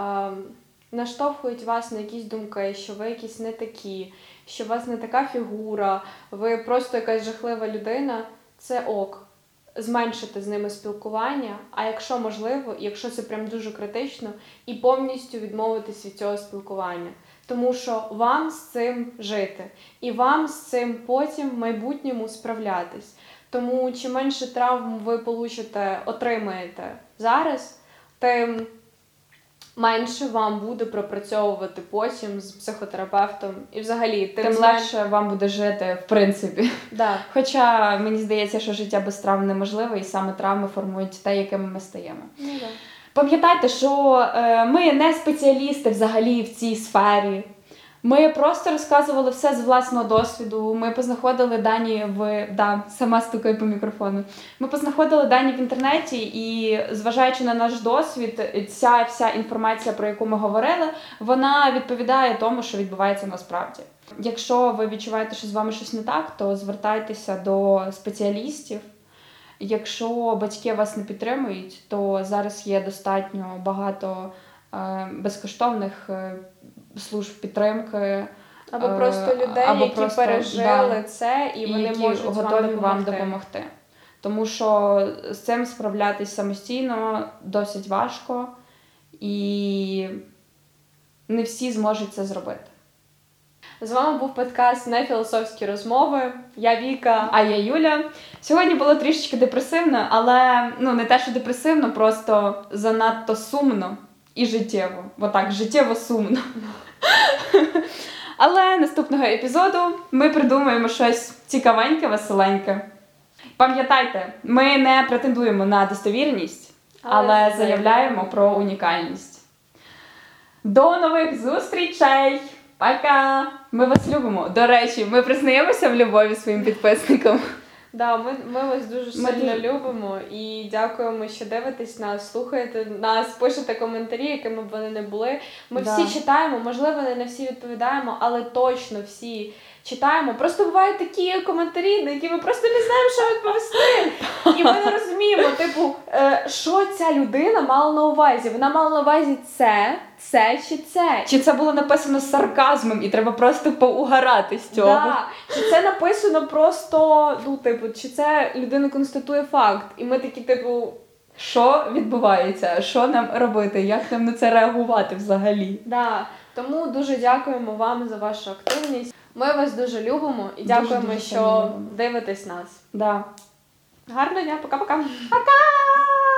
наштовхують вас на якісь думки, що ви якісь не такі, що у вас не така фігура, ви просто якась жахлива людина, це ок. Зменшити з ними спілкування, а якщо можливо, якщо це прям дуже критично, і повністю відмовитись від цього спілкування. Тому що вам з цим жити, і вам з цим потім в майбутньому справлятись. Тому чим менше травм ви получите, отримаєте зараз, тим... менше вам буде пропрацьовувати потім з психотерапевтом і взагалі тим, тим змен... легше вам буде жити в принципі. Да. Хоча мені здається, що життя без травм неможливо і саме травми формують те, якими ми стаємо. Ну, да. Пам'ятайте, що е, ми не спеціалісти взагалі в цій сфері. Ми просто розказували все з власного досвіду. Ми познаходили дані в... Да, сама стукаю по мікрофону. Ми познаходили дані в інтернеті і, зважаючи на наш досвід, ця вся інформація, про яку ми говорили, вона відповідає тому, що відбувається насправді. Якщо ви відчуваєте, що з вами щось не так, то звертайтеся до спеціалістів. Якщо батьки вас не підтримують, то зараз є достатньо багато е, безкоштовних е, служб підтримки. Або просто людей, або які просто, пережили да, це, і вони які можуть готові вам, вам допомогти. Тому що з цим справлятись самостійно досить важко, і не всі зможуть це зробити. З вами був подкаст «Не філософські розмови». Я Віка. А я Юля. Сьогодні було трішечки депресивно, але ну, не те, що депресивно, просто занадто сумно. І життєво. Бо так, життєво сумно. Але наступного епізоду ми придумаємо щось цікавеньке, веселеньке. Пам'ятайте, ми не претендуємо на достовірність, але заявляємо про унікальність. До нових зустрічей! Пока! Ми вас любимо. До речі, ми признаємося в любові своїм підписникам. Да, ми, ми вас дуже сильно ми... любимо і дякуємо, що дивитесь нас, слухаєте нас, пишете коментарі, якими б вони не були. Ми да. всі читаємо, можливо, не на всі відповідаємо, але точно всі читаємо. Просто бувають такі коментарі, на які ми просто не знаємо, що відповісти. І ми не розуміємо, типу, що ця людина мала на увазі? Вона мала на увазі це, це чи це? Чи це було написано з сарказмом і треба просто поугарати з цього? Да. Чи це написано просто, ну, типу, чи це людина констатує факт? І ми такі, типу, що відбувається? Що нам робити? Як нам на це реагувати взагалі? Да. Тому дуже дякуємо вам за вашу активність. Ми вас дуже любимо і дякуємо, дуже, дуже що любимо. Дивитесь нас. Да. Гарного дня, пока-пока. Пока!